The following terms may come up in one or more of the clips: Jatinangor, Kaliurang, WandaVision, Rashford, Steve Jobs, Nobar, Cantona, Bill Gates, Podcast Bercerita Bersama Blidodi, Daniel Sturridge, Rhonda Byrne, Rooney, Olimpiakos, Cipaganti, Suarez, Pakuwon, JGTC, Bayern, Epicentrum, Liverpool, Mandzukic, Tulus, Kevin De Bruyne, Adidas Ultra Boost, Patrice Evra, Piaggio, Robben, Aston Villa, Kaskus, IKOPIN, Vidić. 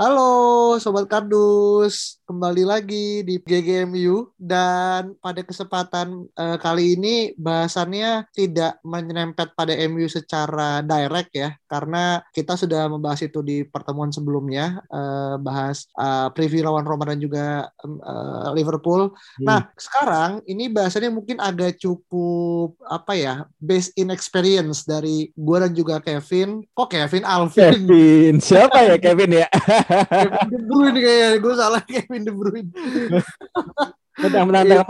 Halo Sobat Kardus, kembali lagi di GGMU dan pada kesempatan kali ini bahasannya tidak menyerempet pada MU secara direct ya, karena kita sudah membahas itu di pertemuan sebelumnya, bahas preview lawan Roma dan juga Liverpool. Nah sekarang ini bahasannya mungkin agak cukup based in experience dari gue dan juga Kevin. Kok Kevin? Alvin. Kevin, siapa ya Kevin ya? Kevin De Bruyne kayaknya, gue salah Kevin De Bruyne. Menantang-menantang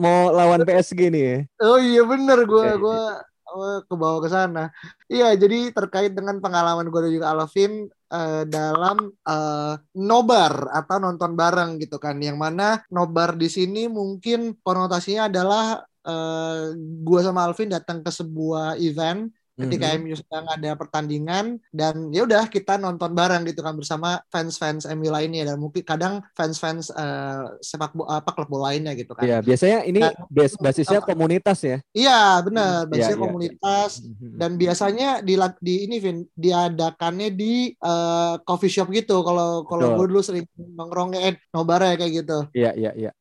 mau lawan PSG nih ya. Oh iya benar, gue kebawa ke sana. Iya, jadi terkait dengan pengalaman gue dan juga Alvin dalam nobar atau nonton bareng gitu kan, yang mana nobar di sini mungkin konotasinya adalah gue sama Alvin datang ke sebuah event ketika MU sedang ada pertandingan dan ya udah kita nonton bareng gitu kan bersama fans-fans MU lainnya dan mungkin kadang fans-fans klub bola lainnya gitu kan. Iya, biasanya ini basisnya komunitas ya. Iya, benar, basisnya komunitas dan biasanya diadakannya di coffee shop gitu. Kalau gue dulu sering nongkrongnya nobar ya kayak gitu. Iya.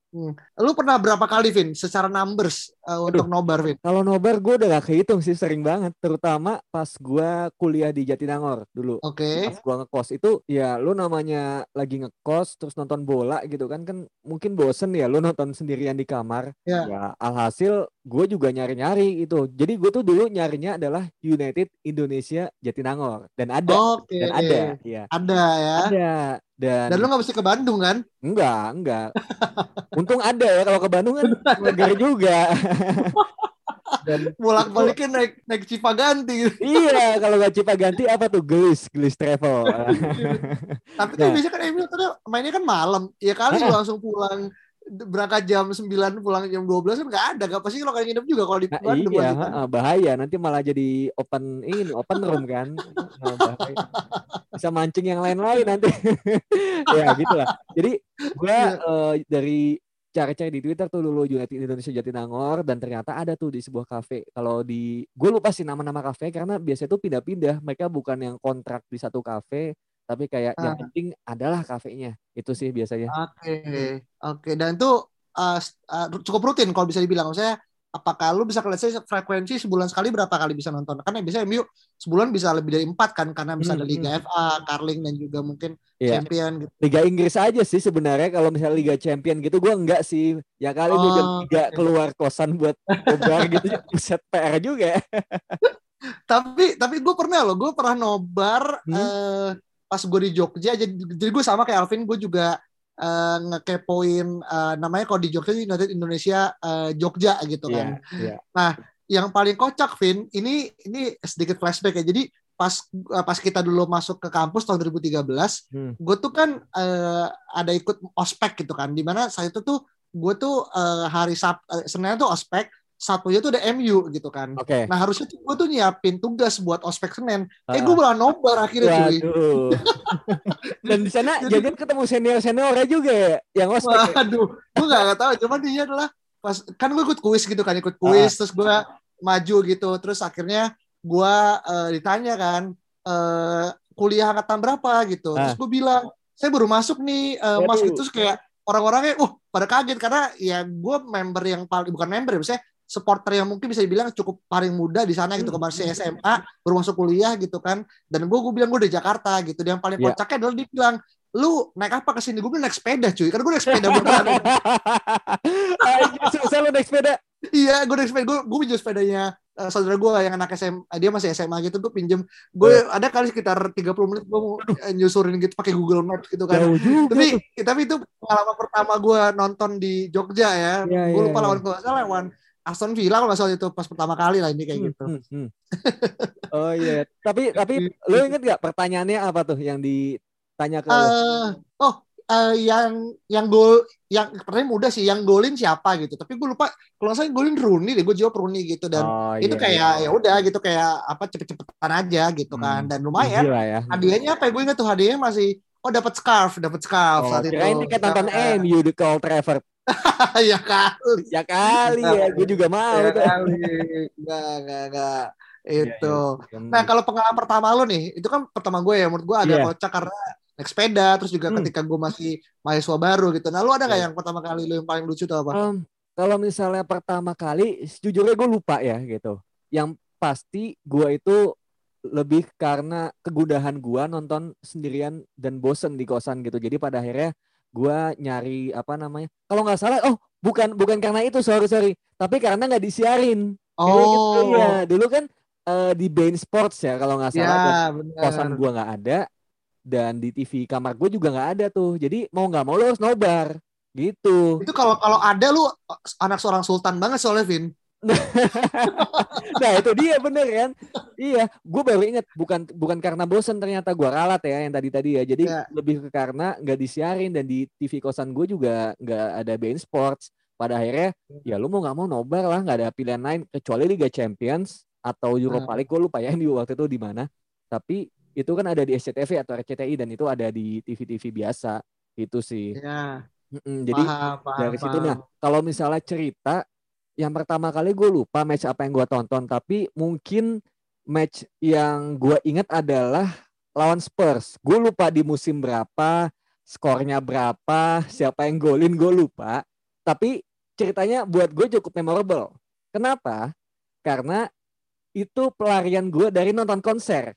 Lu pernah berapa kali, Vin? Secara numbers untuk nobar, Vin? Kalau nobar gue udah gak kehitung sih, sering banget. Terutama pas gue kuliah di Jatinangor dulu. Oke. Pas gue ngekos itu ya lu namanya lagi ngekos terus nonton bola gitu kan mungkin bosen ya lu nonton sendirian di kamar. Yeah. Ya alhasil gue juga nyari-nyari itu. Jadi gue tuh dulu nyarinya adalah United Indonesia Jatinangor dan ada. Okay. Dan ada. Ya. Ada ya. Ada. Dan lu gak mesti ke Bandung kan? Enggak. Untung ada ya, kalau ke Bandung kan negeri juga. Dan bolak-baliknya naik Cipaganti gitu. Iya, kalau gak Cipaganti apa tuh? Gelis travel. Tapi kan biasanya kan Emil mainnya kan malam. Ya kali lu langsung pulang. Berangkat jam 9 pulang jam 12 kan nggak ada, nggak pasti lo kayak nginep juga kalau di Bandung. Iya, bahaya nanti malah jadi open room kan. Bahaya. Bisa mancing yang lain-lain nanti. Ya gitulah. Jadi gue dari cari-cari di Twitter tuh dulu United Indonesia Jatinangor dan ternyata ada tuh di sebuah kafe. Kalau di gue lupa sih nama-nama kafe karena biasanya tuh pindah-pindah. Mereka bukan yang kontrak di satu kafe. Tapi kayak yang penting adalah kafenya. Itu sih biasanya. Oke. Dan itu cukup rutin kalau bisa dibilang. Maksudnya apakah lu bisa kelihatan frekuensi sebulan sekali berapa kali bisa nonton? Karena biasanya MU sebulan bisa lebih dari 4 kan. Karena bisa ada Liga FA, Carling, dan juga mungkin Champion. Gitu. Liga Inggris aja sih sebenarnya. Kalau misalnya Liga Champion gitu gue enggak sih. Ya kali gue jam 3 keluar kosan buat nobar gitu. Set PR juga. tapi gue pernah loh. Gue pernah nobar... pas gue di Jogja, jadi gue sama kayak Alvin, gue juga ngekepoin namanya kalau di Jogja United Indonesia Jogja gitu kan. Yeah. Nah, yang paling kocak, Vin, ini sedikit flashback ya. Jadi pas kita dulu masuk ke kampus tahun 2013, gue tuh kan ada ikut ospek gitu kan. Dimana saat itu tuh gue tuh hari Senin tuh ospek. Satunya tuh ada MU gitu kan. Okay. Nah harusnya gue tuh nyiapin tugas buat ospek Senin. Gue malah nobar akhirnya cuy. Dan di sana jangan ketemu senior-seniornya juga ya yang ospek. Waduh, gue gak tahu. Cuman dia adalah pas kan gue ikut kuis, terus gue maju gitu, terus akhirnya gue ditanya kan kuliah angkatan berapa gitu. Terus gue bilang saya baru masuk nih, mas gitu. Terus kayak orang-orangnya pada kaget karena ya gue member yang paling bukan member ya, misalnya supporter yang mungkin bisa dibilang cukup paling muda di sana gitu, kemarin SMA baru masuk kuliah gitu kan, dan gue bilang gue dari Jakarta gitu. Dan yang paling kocaknya adalah dia bilang lu naik apa kesini? Gue bilang naik sepeda cuy, karena gue naik sepeda beneran. Susah lu naik sepeda? Iya gue naik sepeda, gue pinjam sepedanya saudara gue yang anak SMA, dia masih SMA gitu, gue pinjem. Gue ada kali sekitar 30 menit gue mau nyusurin gitu pakai Google Maps gitu kan. Tapi itu pengalaman pertama gue nonton di Jogja ya. Gue lupa lawan gue lawan Aston Villa kalau nggak salah itu pas pertama kali lah ini kayak gitu. Oh iya. Tapi lo inget gak pertanyaannya apa tuh yang ditanya ke lo? Yang gol, yang pertanyaan mudah sih, yang golin siapa gitu. Tapi gue lupa, kalau saya golin Rooney deh, gue jawab Rooney gitu dan itu kayak ya udah gitu kayak apa cepet-cepetan aja gitu kan dan lumayan. Ya. Hadiahnya apa? Gue ingat tuh hadiahnya masih dapat scarf saat itu. Kirain tiket nonton MU di Old Trafford. ya kali ya, gue juga mau. Enggak. Itu. Nah, kalau pengalaman pertama lo nih, itu kan pertama gue ya, menurut gue agak kocak karena naik sepeda, terus juga ketika gue masih mahasiswa baru gitu. Nah, lu ada gak yang pertama kali lu yang paling lucu tuh apa? Kalau misalnya pertama kali, sejujurnya gue lupa ya gitu. Yang pasti gue itu lebih karena kegundahan gue nonton sendirian dan bosen di kosan gitu. Jadi pada akhirnya gue nyari apa namanya. Kalau gak salah, bukan karena itu, sorry. Tapi karena gak disiarin. Gitu, ya. Dulu kan di Bein Sports ya kalau gak salah. Ya, kosan gue gak ada. Dan di TV kamar gue juga nggak ada tuh, jadi mau nggak mau lo harus nobar gitu. Itu kalau ada lu anak seorang sultan banget soalnya, Vin. Nah itu dia bener kan? Iya, gue baru inget bukan karena bosen ternyata, gue ralat ya yang tadi ya. Jadi lebih ke karena nggak disiarin dan di TV kosan gue juga nggak ada Bein Sports. Pada akhirnya ya lu mau nggak mau nobar lah, nggak ada pilihan lain kecuali Liga Champions atau Europa League. Gue lupa ya di waktu itu di mana. Tapi itu kan ada di SCTV atau RCTI dan itu ada di TV-TV biasa itu sih. Ya. Jadi dari situ nah kalau misalnya cerita yang pertama kali gue lupa match apa yang gue tonton, tapi mungkin match yang gue ingat adalah lawan Spurs. Gue lupa di musim berapa, skornya berapa, siapa yang golin gue lupa. Tapi ceritanya buat gue cukup memorable. Kenapa? Karena itu pelarian gue dari nonton konser.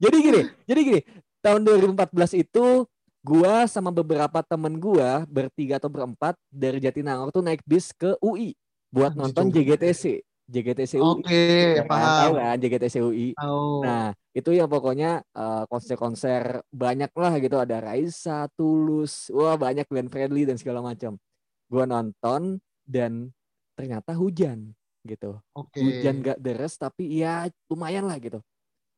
Jadi gini, tahun 2014 itu gua sama beberapa temen gua bertiga atau berempat dari Jatinangor tuh naik bis ke UI buat nonton JGTC. JGTC UI. Oke, paham kan JGTC UI. Oh. Nah, itu yang pokoknya konser-konser banyak lah gitu, ada Raisa, Tulus, wah banyak band friendly dan segala macam. Gua nonton dan ternyata hujan gitu. Okay. Hujan gak deres tapi ya lumayan lah gitu.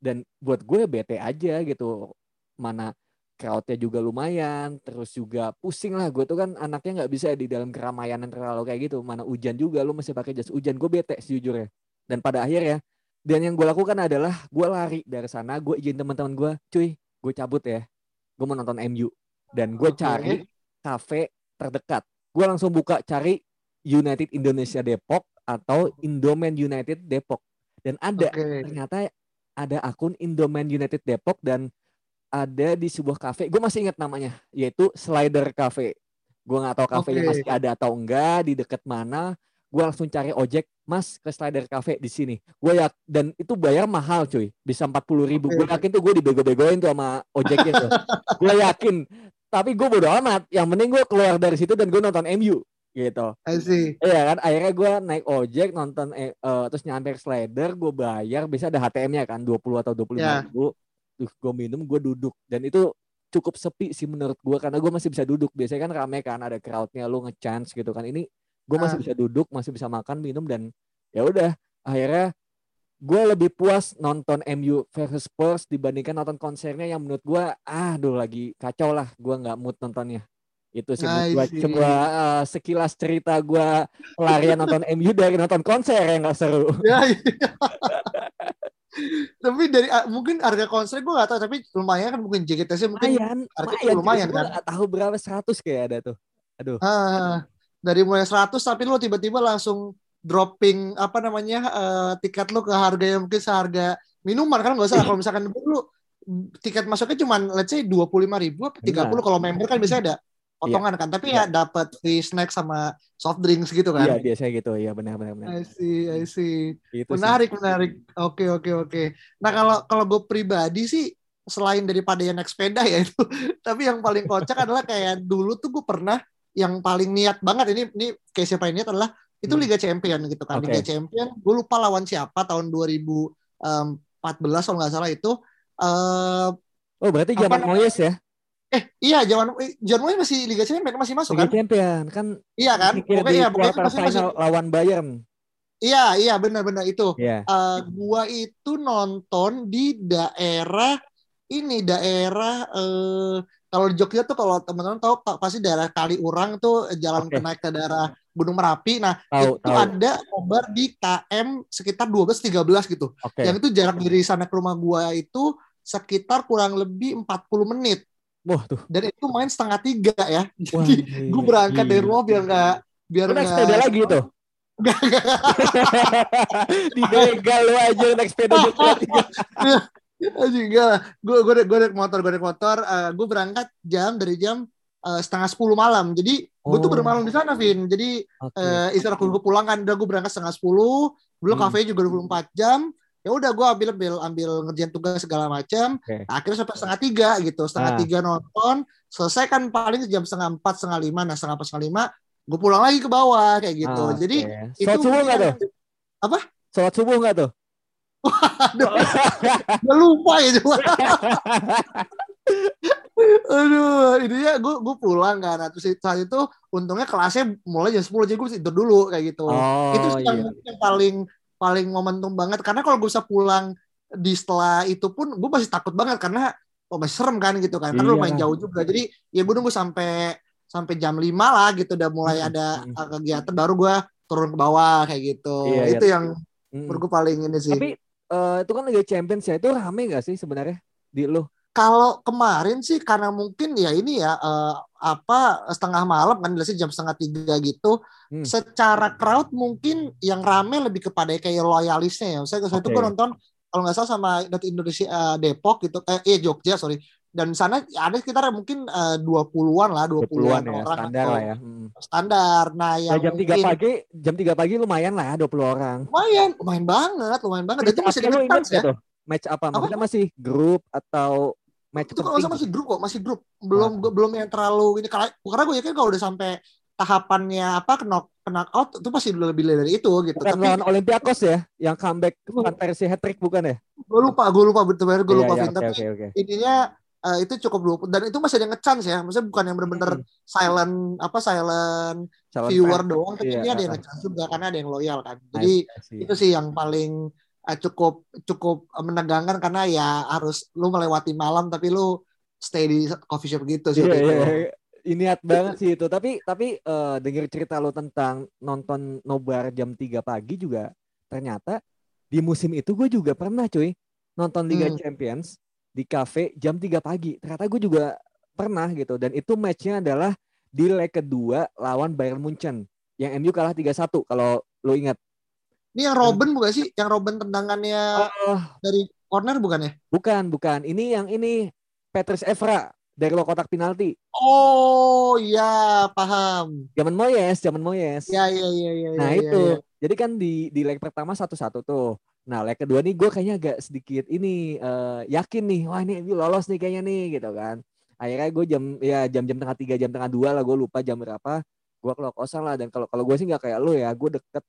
Dan buat gue bete aja gitu. Mana crowd-nya juga lumayan. Terus juga pusing lah. Gue tuh kan anaknya gak bisa di dalam keramaian yang terlalu kayak gitu. Mana hujan juga. Lu masih pakai jas hujan. Gue bete sejujurnya. Dan pada akhirnya. Dan yang gue lakukan adalah. Gue lari dari sana. Gue izin teman-teman gue. Cuy, gue cabut ya. Gue mau nonton MU. Dan gue cari kafe terdekat. Gue langsung buka cari United Indonesia Depok. Atau Indomain United Depok. Dan ada. Ternyata ada akun Indomain United Depok dan ada di sebuah kafe, gue masih ingat namanya, yaitu Slider Cafe. Gue nggak tahu kafenya masih ada atau enggak, di dekat mana. Gue langsung cari ojek, mas ke Slider Cafe di sini. Gue dan itu bayar mahal cuy, bisa 40.000. Gue yakin tuh gue dibego-begoin tuh sama ojeknya tuh. Gue yakin. Tapi gue bodo amat. Yang penting gue keluar dari situ dan gue nonton MU gitu. Iya kan, akhirnya gue naik ojek nonton terus nyampe Slider, gue bayar, bisa ada HTM-nya kan 20 atau 25 ribu. Terus gue minum, gue duduk dan itu cukup sepi sih menurut gue karena gue masih bisa duduk. Biasanya kan rame kan, ada crowd-nya, lu nge-chance gitu kan. Ini gue masih bisa duduk, masih bisa makan, minum dan ya udah. Akhirnya gue lebih puas nonton MU versus Spurs dibandingkan nonton konsernya yang menurut gue aduh lagi kacau lah, gue nggak mood nontonnya. Itu sih gue coba sekilas cerita gue pelarian nonton MU dari nonton konser yang gak seru. Tapi dari mungkin harga konser gue gak tahu, tapi lumayan kan, mungkin JGTC mungkin lumayan kan, gak tahu berapa 100 kayak ada tuh. Aduh. Dari mulai 100 tapi lo tiba-tiba langsung dropping apa namanya tiket lo ke harga yang mungkin seharga minuman kan, gak usah. Kalau misalkan lo tiket masuknya cuma let's say 25.000 atau 30 kalau member kan biasanya ada potongan kan, tapi ya dapat free snack sama soft drinks gitu kan. Iya, biasanya gitu. Iya, benar. I see. Gitu menarik. Oke. Nah, kalau gue pribadi sih selain daripada yang naik sepeda ya itu, tapi yang paling kocak adalah kayak dulu tuh gue pernah yang paling niat banget ini case-nya paling niat adalah Itu Liga Champion gitu kan. Liga Champion, gue lupa lawan siapa tahun 2014 kalau nggak salah itu. Oh berarti zaman Moyes ya? Iya zaman Moyes masih Liga Champion masih masuk kan? Liga Champion kan? Iya kan? Pokoknya ya pokoknya masih lawan Bayern. Iya benar-benar itu. Yeah. Gua itu nonton di daerah ini kalau di Jogja tuh kalau teman-teman tahu pasti daerah Kaliurang tuh jalan naik ke daerah Gunung Merapi. Nah itu ada nobar di KM sekitar 12-13 gitu. Yang itu jarak dari sana ke rumah gua itu sekitar kurang lebih 40 menit. Wah tuh. Dan itu main 2:30 ya. Jadi gua berangkat dari rumah biar nggak. Sepeda lagi tuh. Dibegal lu aja naik sepeda juga. Gue naik motor. Gue berangkat dari jam 9:30 malam. Jadi gue tuh bermalam di sana, Vin. Jadi istirahat gue pulang kan. Udah gue berangkat 9:30. Belum kafenya juga 24 jam. Ya udah gue ambil ngerjain tugas segala macam. Nah, akhirnya sampai 2:30 gitu. 2:30 nonton. Selesai kan paling jam 3:30, 4:30. Nah 4:30 gue pulang lagi ke bawah kayak gitu. Jadi itu sholat subuh nggak tuh? Apa? Sholat subuh nggak tuh? Waduh, udah lupa ya cuma. Aduh, intinya gue pulang kan. Terus saat itu untungnya kelasnya mulai jam 10 jadi gue tidur dulu kayak gitu. Itu yang paling momentum banget karena kalau gue bisa pulang di setelah itu pun gue masih takut banget karena masih serem kan gitu kan. Karena lumayan jauh juga. Jadi ya gue nunggu sampai jam 5 lah gitu udah mulai ada kegiatan baru gue turun ke bawah kayak gitu. Itu yang menurut gue paling ini sih. Tapi itu kan Liga Champions ya, itu rame gak sih sebenarnya di lu? Kalau kemarin sih karena mungkin ya ini ya setengah malam kan biasanya jam 2:30 gitu. Secara crowd mungkin yang rame lebih kepada kayak loyalisnya ya. Saya itu gue nonton kalau nggak salah sama Indonesia Depok gitu, Jogja sorry. Dan sana ada sekitar mungkin 20-an ya, orang standar lah ya. Standar. Nah, yang jam 3 pagi, lumayan lah 20 orang. Lumayan banget. Dan itu masih di match ya. Match apa? Maksudnya masih grup atau match itu penting? Itu kalau masih grup kok, belum yang terlalu ini karena gue yakin kalau udah sampai tahapannya knockout itu pasti lebih dari itu gitu. Bukan lawan Olimpiakos ya yang comeback versi hat-trick bukan ya? Gue lupa betul. Tapi intinya itu cukup 20 dan itu masih ada nge-chance ya. Maksudnya bukan yang benar-benar silent viewer doang, tapi ini ada yang nge-chance juga karena ada yang loyal kan. Jadi itu sih yang paling cukup menegangkan karena ya harus lu melewati malam tapi lu stay di coffee shop gitu sih. Niat banget sih itu. Tapi denger cerita lu tentang nonton nobar jam 3 pagi juga ternyata di musim itu gue juga pernah cuy nonton Liga Champions di kafe jam 3 pagi. Ternyata gue juga pernah gitu. Dan itu matchnya adalah di leg kedua lawan Bayern Munchen. Yang MU kalah 3-1 kalau lo ingat. Ini yang Robben bukan sih? Yang Robben tendangannya dari corner bukan ya? Bukan. Ini yang ini Patrice Evra dari kotak penalti. Oh iya, paham. Zaman Moyes. Iya. Nah itu. Ya. Jadi kan di leg pertama 1-1 tuh. Nah, leg kedua nih gue kayaknya agak sedikit ini yakin nih, wah ini lolos nih kayaknya nih gitu kan. Akhirnya gue jam 2:30, 2:30 lah, gue lupa jam berapa. Gue keluar kosan lah dan kalau gue sih nggak kayak lu ya, gue deket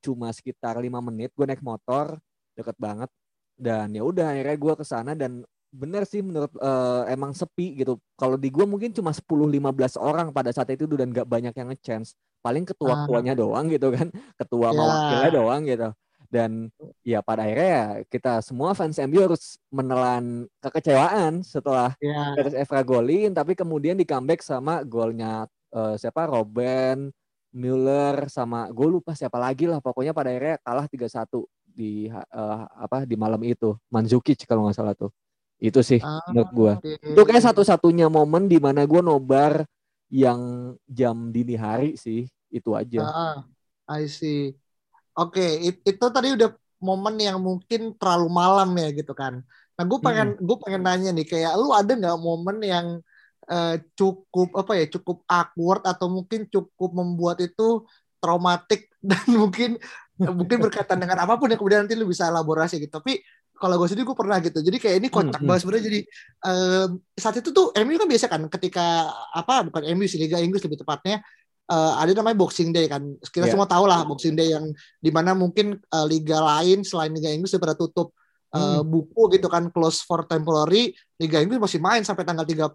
cuma sekitar 5 menit, gue naik motor deket banget dan ya udah akhirnya gue kesana dan bener sih menurut emang sepi gitu. Kalau di gue mungkin cuma 10-15 orang pada saat itu dan nggak banyak yang nge-chance. Paling ketua-ketuanya doang gitu kan, ketua mewakilnya doang gitu. Dan ya pada akhirnya ya kita semua fans MU harus menelan kekecewaan setelah Patrice Evra golin, tapi kemudian di comeback sama golnya siapa Robben, Müller sama gue lupa siapa lagi lah, pokoknya pada akhirnya kalah 3-1 di malam itu Mandzukic kalau nggak salah tuh. Itu sih menurut gue itu kayak satu-satunya momen di mana gue nobar yang jam dini hari sih, itu aja. I see. Oke, itu tadi udah momen yang mungkin terlalu malam ya gitu kan. Nah, gue pengen nanya nih, kayak lu ada nggak momen yang cukup awkward atau mungkin cukup membuat itu traumatik dan mungkin berkaitan dengan apapun yang kemudian nanti lu bisa elaborasi gitu. Tapi kalau gue sendiri gue pernah gitu. Jadi kayak ini kocak banget sebenarnya. Jadi saat itu tuh MU kan biasa kan ketika bukan MU sih, Liga Inggris lebih tepatnya. ada namanya Boxing Day kan. Kita semua tahu lah Boxing Day yang dimana mungkin liga lain selain Liga Inggris sudah tutup buku gitu kan, close for temporary. Liga Inggris masih main sampai tanggal 30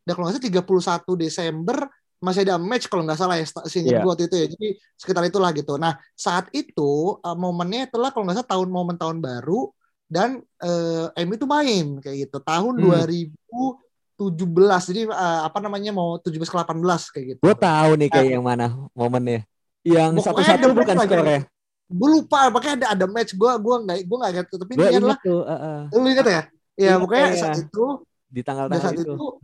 dan kalau nggak salah 31 Desember masih ada match kalau nggak salah ya, seingat gue waktu itu ya. Jadi sekitar itulah gitu. Nah saat itu momennya itulah kalau nggak salah tahun momen tahun baru dan MU itu main kayak gitu tahun 2017. Jadi apa namanya mau 17 ke 18 kayak gitu. Gue tahu nih kayak yang mana momennya. Yang 1-1 bukan skornya. Gue lupa makanya ada match gue nggak ingat tapi ingat lah. Lu ingat ya? Ya pokoknya saat itu di tanggal-tanggal itu.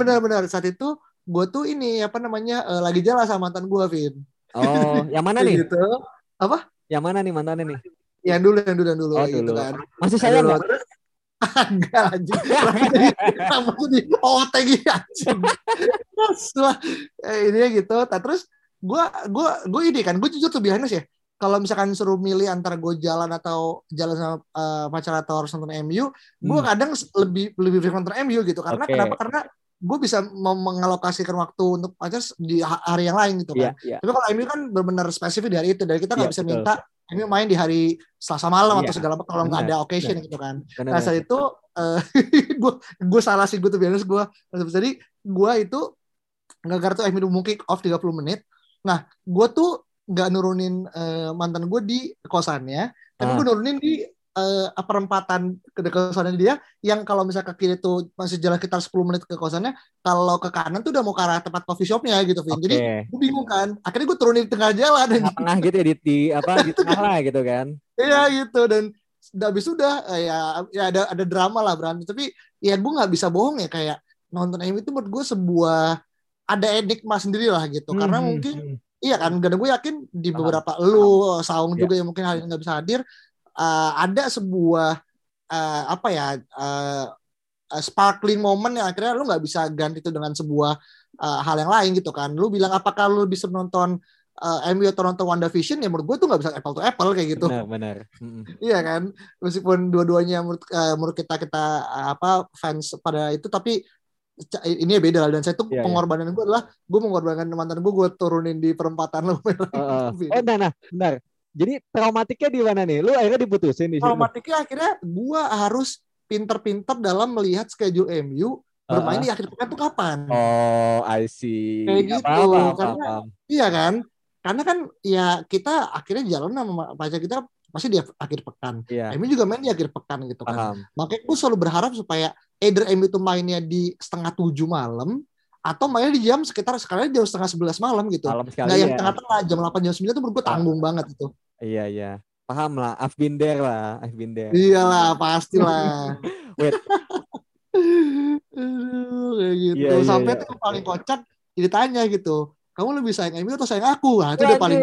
Benar-benar saat itu gue tuh ini apa namanya lagi jalan sama mantan gue, Vin. Oh, yang mana nih? Gitu. Apa? Yang mana nih mantannya nih? Yang dulu. Oh, gitu dulu. Kan. Masih sayang enggak? Enggak anjing. Sama tuh di OTG anjing. Teruslah ininya gitu. Terus gue ini kan, gue jujur tuh biasanya ya. Kalau misalkan suruh milih antara gue jalan sama pacar atau harus nonton MU, gue kadang lebih prefer nonton MU gitu. Karena kenapa? Karena gue bisa mengalokasikan waktu untuk aja di hari yang lain gitu kan. Yeah. Tapi kalau MU kan benar-benar spesifik di hari itu. Dan kita nggak bisa minta MU main di hari Selasa malam atau segala macam kalau nggak ada occasion gitu kan. Nah saat itu gue salah sih gue tuh biasanya jadi gue itu nggak kartu MU mungkin off 30 menit. Nah gue tuh nggak nurunin mantan gue di kosannya, tapi gue nurunin di perempatan ke kosannya dia yang kalau misalnya ke kiri tuh masih jalan sekitar 10 menit ke kosannya, kalau ke kanan tuh udah mau ke arah tempat coffee shopnya gitu, Vin. Jadi gue bingung kan, akhirnya gue turunin di tengah jalan tengah gitu ya, di tengah lah gitu kan. Iya gitu, dan habis udah ya ada drama lah berani, tapi ya gue nggak bisa bohong ya, kayak nonton anime itu buat gue sebuah ada enigma sendiri lah gitu, karena mungkin iya kan, dan gue yakin di beberapa lu Saung juga yang mungkin hari ini nggak bisa hadir. Ada sebuah sparkling moment yang akhirnya lu nggak bisa ganti itu dengan sebuah hal yang lain gitu kan. Lu bilang apakah lu bisa menonton MU atau nonton WandaVision, ya menurut gue tuh nggak bisa apple to apple kayak gitu. Benar. Iya kan, meskipun dua-duanya menurut kita apa fans pada itu, tapi ini beda lah. Dan saya tuh pengorbanan gue adalah gue mengorbankan mantan gue turunin di perempatan lu. Benar. Jadi traumatiknya di mana nih? Lu akhirnya diputusin di sini. Traumatiknya akhirnya gue harus pinter-pinter dalam melihat schedule MU bermain di akhir pekan tuh kapan. Oh, I see. Kayak gitu. Iya kan? Karena kan ya kita akhirnya jalan sama pacar kita pasti di akhir pekan. Yeah. MU juga main di akhir pekan gitu kan. Makanya gue selalu berharap supaya either MU itu mainnya di 6:30 malam atau mainnya di jam sekitar sekali jam 10:30 malam gitu. Nggak yang tengah-tengah jam 8 jam 9 tuh menurut gue tanggung banget itu. Iya. Paham lah. I've been there. Iyalah, pastilah. Wait. Kayak gitu. Sampai tuh paling kocak ditanya gitu. Kamu lebih sayang MU atau sayang aku? Nah, itu udah paling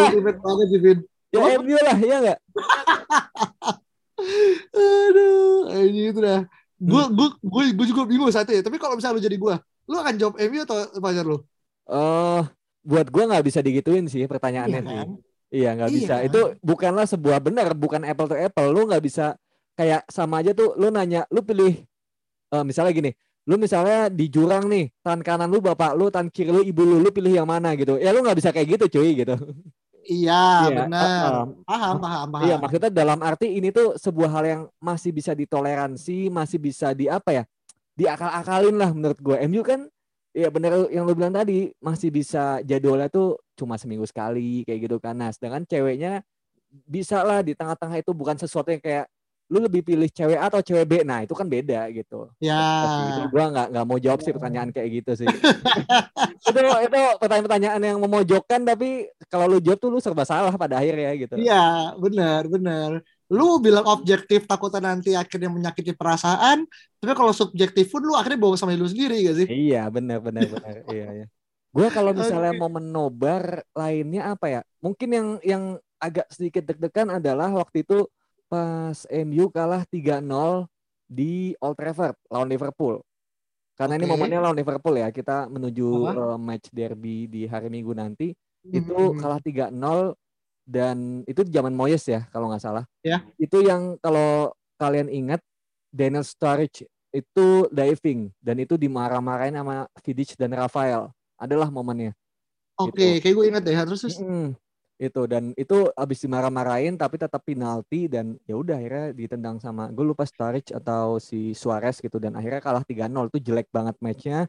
ultimate banget sih, Vin. Ya MU lah, iya enggak? Aduh, ini udah. Gue juga bingung saat itu ya. Tapi kalau misalnya lu jadi gue, lu akan jawab MU atau pacar lu? Buat gue nggak bisa digituin sih pertanyaannya sih. Iya nggak bisa. Itu bukanlah sebuah benar, bukan apple to apple. Lu nggak bisa kayak sama aja tuh. Lu nanya, lu pilih misalnya gini. Lu misalnya di jurang nih, tangan kanan lu bapak lu, tangan kiri lu ibu lu pilih yang mana gitu. Ya lu nggak bisa kayak gitu cuy gitu. Iya benar. Paham. Iya maksudnya dalam arti ini tuh sebuah hal yang masih bisa ditoleransi, masih bisa di apa ya, diakal-akalin lah menurut gue. MU kan ya benar yang lo bilang tadi, masih bisa jadwalnya tuh cuma seminggu sekali kayak gitu kan. Nah sedangkan ceweknya bisa lah di tengah-tengah itu, bukan sesuatu yang kayak lu lebih pilih cewek A atau cewek B. Nah itu kan beda gitu. Ya. Gue nggak mau jawab sih pertanyaan kayak gitu sih. itu pertanyaan-pertanyaan yang memojokkan, tapi kalau lu jawab tuh lu serba salah pada akhirnya gitu. Iya benar. Lu bilang objektif takutnya nanti akhirnya menyakiti perasaan, tapi kalau subjektif pun lu akhirnya bohong sama lu sendiri gak sih? Iya benar. Iya. Gue kalau misalnya mau menobar lainnya apa ya? Mungkin yang agak sedikit deg-degan adalah waktu itu pas MU kalah 3-0 di Old Trafford lawan Liverpool. Karena ini momennya lawan Liverpool ya, kita menuju match derby di hari Minggu nanti. Itu kalah 3-0 dan itu zaman Moyes ya kalau nggak salah. Itu yang kalau kalian ingat Daniel Sturridge itu diving, dan itu dimarah-marahin sama Vidić dan Rafael. Adalah momennya. Oke, okay, gitu. Kayak gue ingat deh, terus itu, dan itu abis dimarah-marahin tapi tetap penalti, dan ya udah akhirnya ditendang sama, gue lupa Sturridge atau si Suarez gitu, dan akhirnya kalah 3-0. Itu jelek banget matchnya.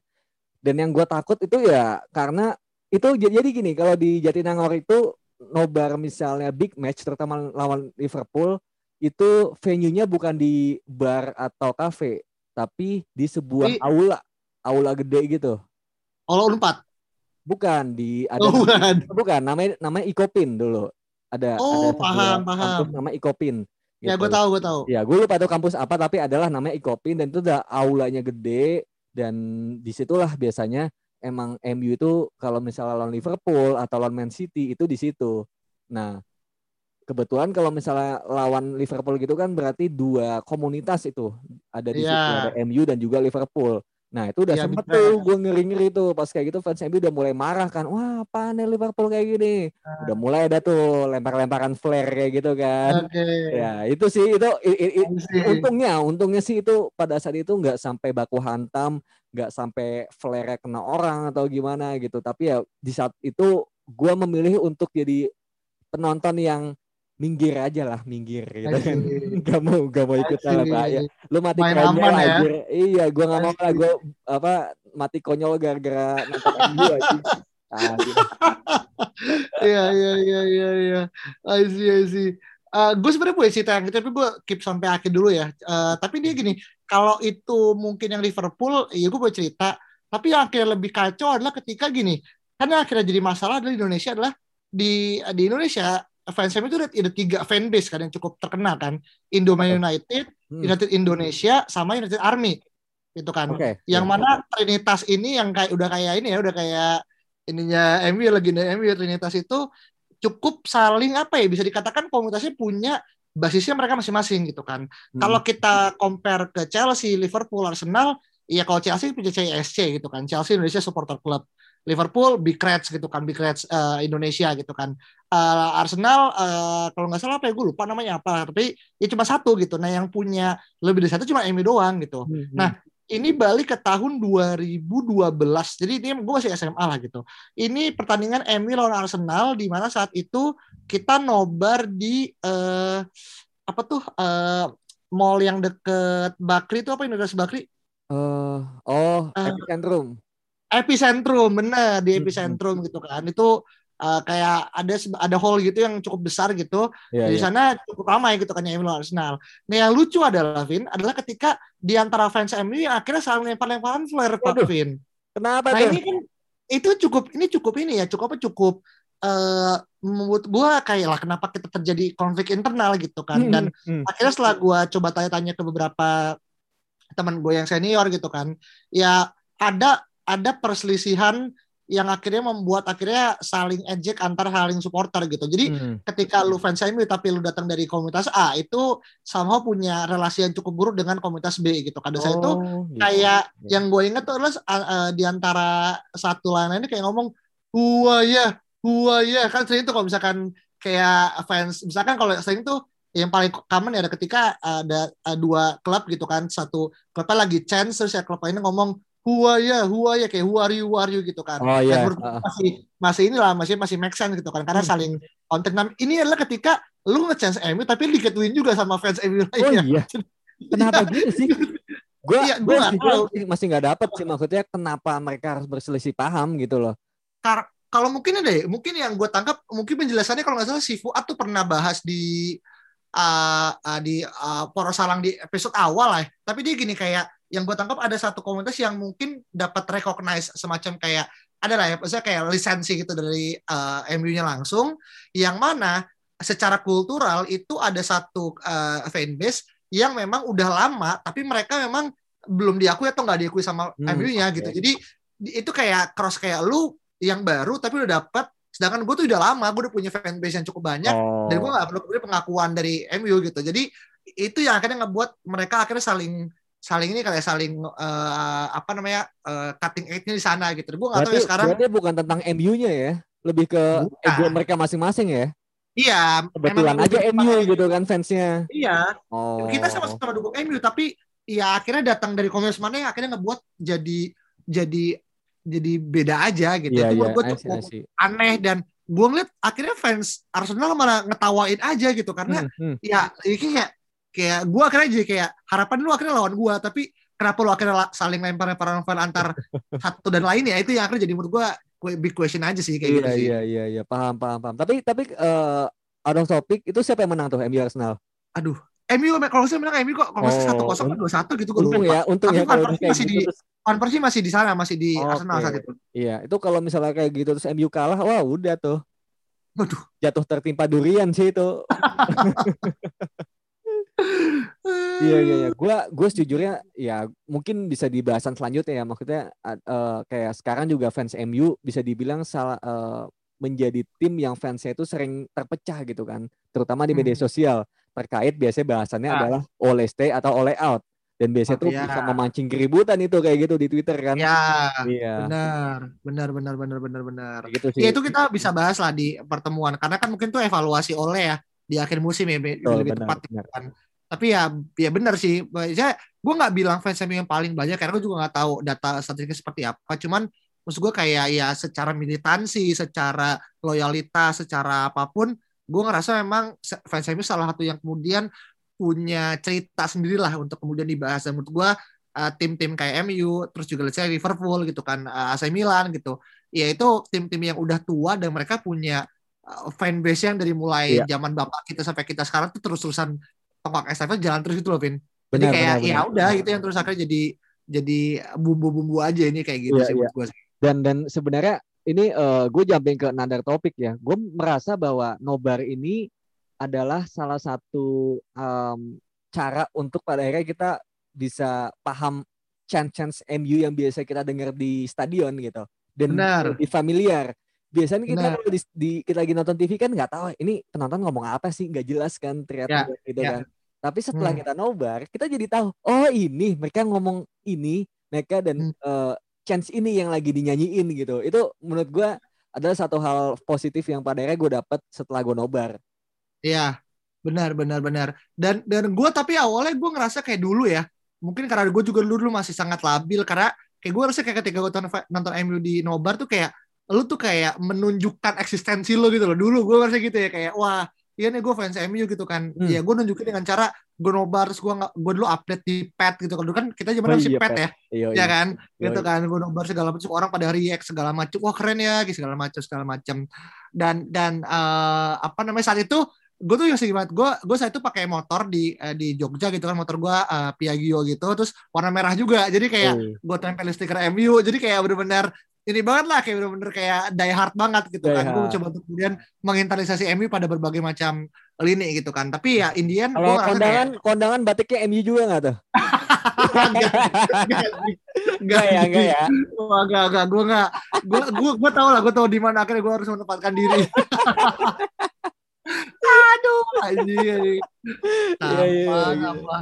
Dan yang gue takut itu ya karena itu jadi gini, kalau di Jatinangor itu Nobar misalnya big match terutama lawan Liverpool, itu venue-nya bukan di bar atau kafe, tapi di sebuah aula gede gitu. Aula 4. Bukan di ada bukan namanya IKOPIN dulu. Ada paham. Nama IKOPIN. Gitu. Ya gue tahu. Ya gue lupa tahu kampus apa, tapi adalah namanya IKOPIN, dan itu udah aulanya gede, dan disitulah biasanya emang MU itu kalau misalnya lawan Liverpool atau lawan Man City itu di situ. Nah, kebetulan kalau misalnya lawan Liverpool gitu kan berarti dua komunitas itu ada di situ, ada MU dan juga Liverpool. Nah itu udah sempet tuh gue ngeri-ngeri tuh pas kayak gitu, fans MU udah mulai marah kan, wah apaan nih Liverpool kayak gini, udah mulai ada tuh lempar-lemparan flare kayak gitu kan. Ya itu sih itu untungnya sih itu pada saat itu nggak sampai baku hantam, nggak sampai flare kena orang atau gimana gitu. Tapi ya di saat itu gue memilih untuk jadi penonton yang minggir aja lah, minggir gitu kan. Gak mau ikut lah Pak ya. Lu mati main konyol aja. Ya? Iya, gua gak mau lah gua mati konyol gara-gara nonton MU aja. Iya. I see. Gue sebenarnya punya cerita yang gitu, tapi gue keep sampai akhir dulu ya. Tapi dia gini, kalau itu mungkin yang Liverpool, ya gue boleh cerita. Tapi yang akhirnya lebih kacau adalah ketika gini, karena akhirnya jadi masalah adalah di Indonesia adalah di Indonesia fans MU itu ada 3 fanbase kan yang cukup terkenal kan, Indomain United, United Indonesia, sama United Army gitu kan. Yang mana Trinitas ini yang udah kayak ininya MU, legenda MU. Trinitas itu cukup saling bisa dikatakan komunitasnya punya basisnya mereka masing-masing gitu kan. Kalau kita compare ke Chelsea, Liverpool, Arsenal, ya kalau Chelsea punya CSC gitu kan, Chelsea Indonesia Supporter Club. Liverpool, Big Reds gitu kan, Big Reds Indonesia gitu kan. Arsenal, kalau nggak salah gue lupa namanya apa, tapi ya cuma satu gitu. Nah yang punya lebih dari satu cuma MU doang gitu. Nah ini balik ke tahun 2012, jadi ini gue masih SMA lah gitu. Ini pertandingan MU lawan Arsenal, di mana saat itu kita nobar di mall yang deket Bakri itu, apa Indonesia Bakri? Epicentrum. Epicentrum, bener, di Epicentrum gitu kan. Itu kayak ada hall gitu yang cukup besar gitu. Di sana cukup ramai gitu kan MU Arsenal. Nah yang lucu adalah Vin, adalah ketika di antara fans MU yang akhirnya saling lempar-lemparan flare Pak Vin. Kenapa tuh? Nah ini kan itu cukup menurut gue kayak lah kenapa kita terjadi konflik internal gitu kan. Dan akhirnya setelah gue coba tanya-tanya ke beberapa teman gue yang senior gitu kan, ya ada perselisihan yang akhirnya membuat saling ejek antar saling supporter gitu. Jadi ketika lu fans MU tapi lu datang dari komunitas A, itu somehow punya relasi yang cukup buruk dengan komunitas B gitu. Kadang saya itu kayak yang gue ingat tuh adalah di antara satu lainnya kayak ngomong wah ya kan sering tuh kalau misalkan kayak fans misalkan kalau sering tuh yang paling common ya ada ketika ada dua klub gitu kan, satu klubnya lagi chance terus ya klub lainnya ngomong Huaya, kayak who are you gitu kan. Masih make sense gitu kan, karena saling konten. Ini adalah ketika lu nge-chance MU tapi diketuin juga sama fans MU lainnya. Kenapa gitu sih? Gue masih nggak dapet sih, maksudnya kenapa mereka harus berselisih paham gitu loh. Kalau mungkin yang gue tangkap, mungkin penjelasannya kalau nggak salah si Fuad tuh pernah bahas di Poros Salang di episode awal lah. Tapi dia gini kayak, yang gue tangkap ada satu komunitas yang mungkin dapat recognize semacam kayak ada lah ya, maksudnya kayak lisensi gitu dari MU-nya langsung, yang mana secara kultural itu ada satu fanbase yang memang udah lama tapi mereka memang belum diakui atau nggak diakui sama MU-nya gitu. Jadi itu kayak cross, kayak lu yang baru tapi udah dapat, sedangkan gue tuh udah lama, gue udah punya fanbase yang cukup banyak dan gue nggak perlu pengakuan dari MU gitu. Jadi itu yang akhirnya ngebuat mereka akhirnya saling ini kayak saling cutting edge-nya di sana gitu. Gue nggak tahu ya sekarang. Berarti bukan tentang MU-nya ya, lebih ke ego mereka masing-masing ya. Iya. Kebetulan aja MU gitu kan fansnya. Iya. Kita sama-sama dukung MU tapi ya akhirnya datang dari komersmannya yang akhirnya ngebuat jadi beda aja gitu. Yeah, itu gue cukup aneh, dan gue ngeliat akhirnya fans Arsenal malah ngetawain aja gitu, karena ya kayak gue akhirnya jadi kayak harapan lu akhirnya lawan gue, tapi kenapa lu akhirnya saling lempar-lemparan antar satu dan lainnya, itu yang akhirnya jadi menurut gue big question aja sih kayak gitu sih. Iya paham. Tapi out of topic, itu siapa yang menang tuh MU Arsenal? Aduh, MU kalau saya menang MU kok, kalau saya 1-0 atau 2-1 gitu gue lupa. Ya, untung tapi ya kalau masih gitu, masih di sana, masih di Arsenal saat itu. Iya, itu kalau misalnya kayak gitu terus MU kalah, wah udah tuh. Aduh, jatuh tertimpa durian sih itu. Iya. Gue sejujurnya ya mungkin bisa di bahasan selanjutnya ya. Maksudnya kayak sekarang juga fans MU bisa dibilang menjadi tim yang fansnya itu sering terpecah gitu kan, terutama di media sosial. Terkait biasanya bahasannya adalah all stay atau all out, dan biasanya tuh bisa memancing keributan itu kayak gitu di Twitter kan. Iya. Benar. Gitu sih. Ya itu kita bisa bahas lah di pertemuan, karena kan mungkin tuh evaluasi oleh ya di akhir musim ya, lebih tepat kan. Tapi ya benar sih. Saya gue nggak bilang fans MU yang paling banyak, karena gue juga nggak tahu data statistiknya seperti apa. Cuman maksud gue kayak ya secara militansi, secara loyalitas, secara apapun, gue ngerasa memang fans MU salah satu yang kemudian punya cerita sendirilah untuk kemudian dibahas. Dan menurut gue tim-tim kayak MU, terus juga let's say Liverpool gitu kan, AC Milan gitu, ya itu tim-tim yang udah tua dan mereka punya fanbase yang dari mulai zaman bapak kita sampai kita sekarang tuh terus-terusan tongkak estafet jalan terus gitu loh, Vin. Jadi kayak ya udah gitu yang terus akhirnya jadi bumbu-bumbu aja ini kayak gitu sih menurut gue. Dan sebenarnya ini gue jumping ke another topik ya. Gue merasa bahwa Nobar ini adalah salah satu cara untuk pada akhirnya kita bisa paham chance MU yang biasa kita dengar di stadion gitu. Dan lebih familiar. Biasanya kita kalau kita lagi nonton TV kan nggak tahu ini penonton ngomong apa sih, nggak jelas kan teriak-teriak gitu kan. Tapi setelah kita Nobar, kita jadi tahu oh ini mereka ngomong ini mereka dan chance ini yang lagi dinyanyiin gitu. Itu menurut gue adalah satu hal positif yang pada akhirnya gue dapat setelah gue Nobar. Iya, benar. Dan gue tapi awalnya gue ngerasa kayak dulu ya. Mungkin karena gue juga dulu masih sangat labil, karena kayak gue ngerasa kayak ketika gue nonton MU di Nobar tuh kayak lu tuh kayak menunjukkan eksistensi lu gitu loh. Dulu gue ngerasa gitu ya, kayak wah iya nih gue fans MU gitu kan. Ya gue nunjukin dengan cara gue Nobar, terus gue dulu update di pet gitu kan, kita zaman masih pet ya, iya kan, gitu kan, gue Nobar segala macam, orang pada react segala macam, wah keren ya, segala macam, dan apa namanya saat itu, gue tuh yang banget, gue saat itu pakai motor di Jogja gitu kan, motor gue Piaggio gitu, terus warna merah juga, jadi kayak gue tempel stiker MU, jadi kayak benar-benar ini banget lah, kayak benar-benar kayak die hard banget gitu kan. Gue coba untuk kemudian menginternalisasi MU pada berbagai macam lini gitu kan. Tapi ya Indian gue ngerasa kondangan batiknya MU juga nggak tuh? Enggak ya. Enggak. Gue tahu lah, gue tahu di mana akhirnya gue harus menempatkan diri. Aduh, anjir. Apa?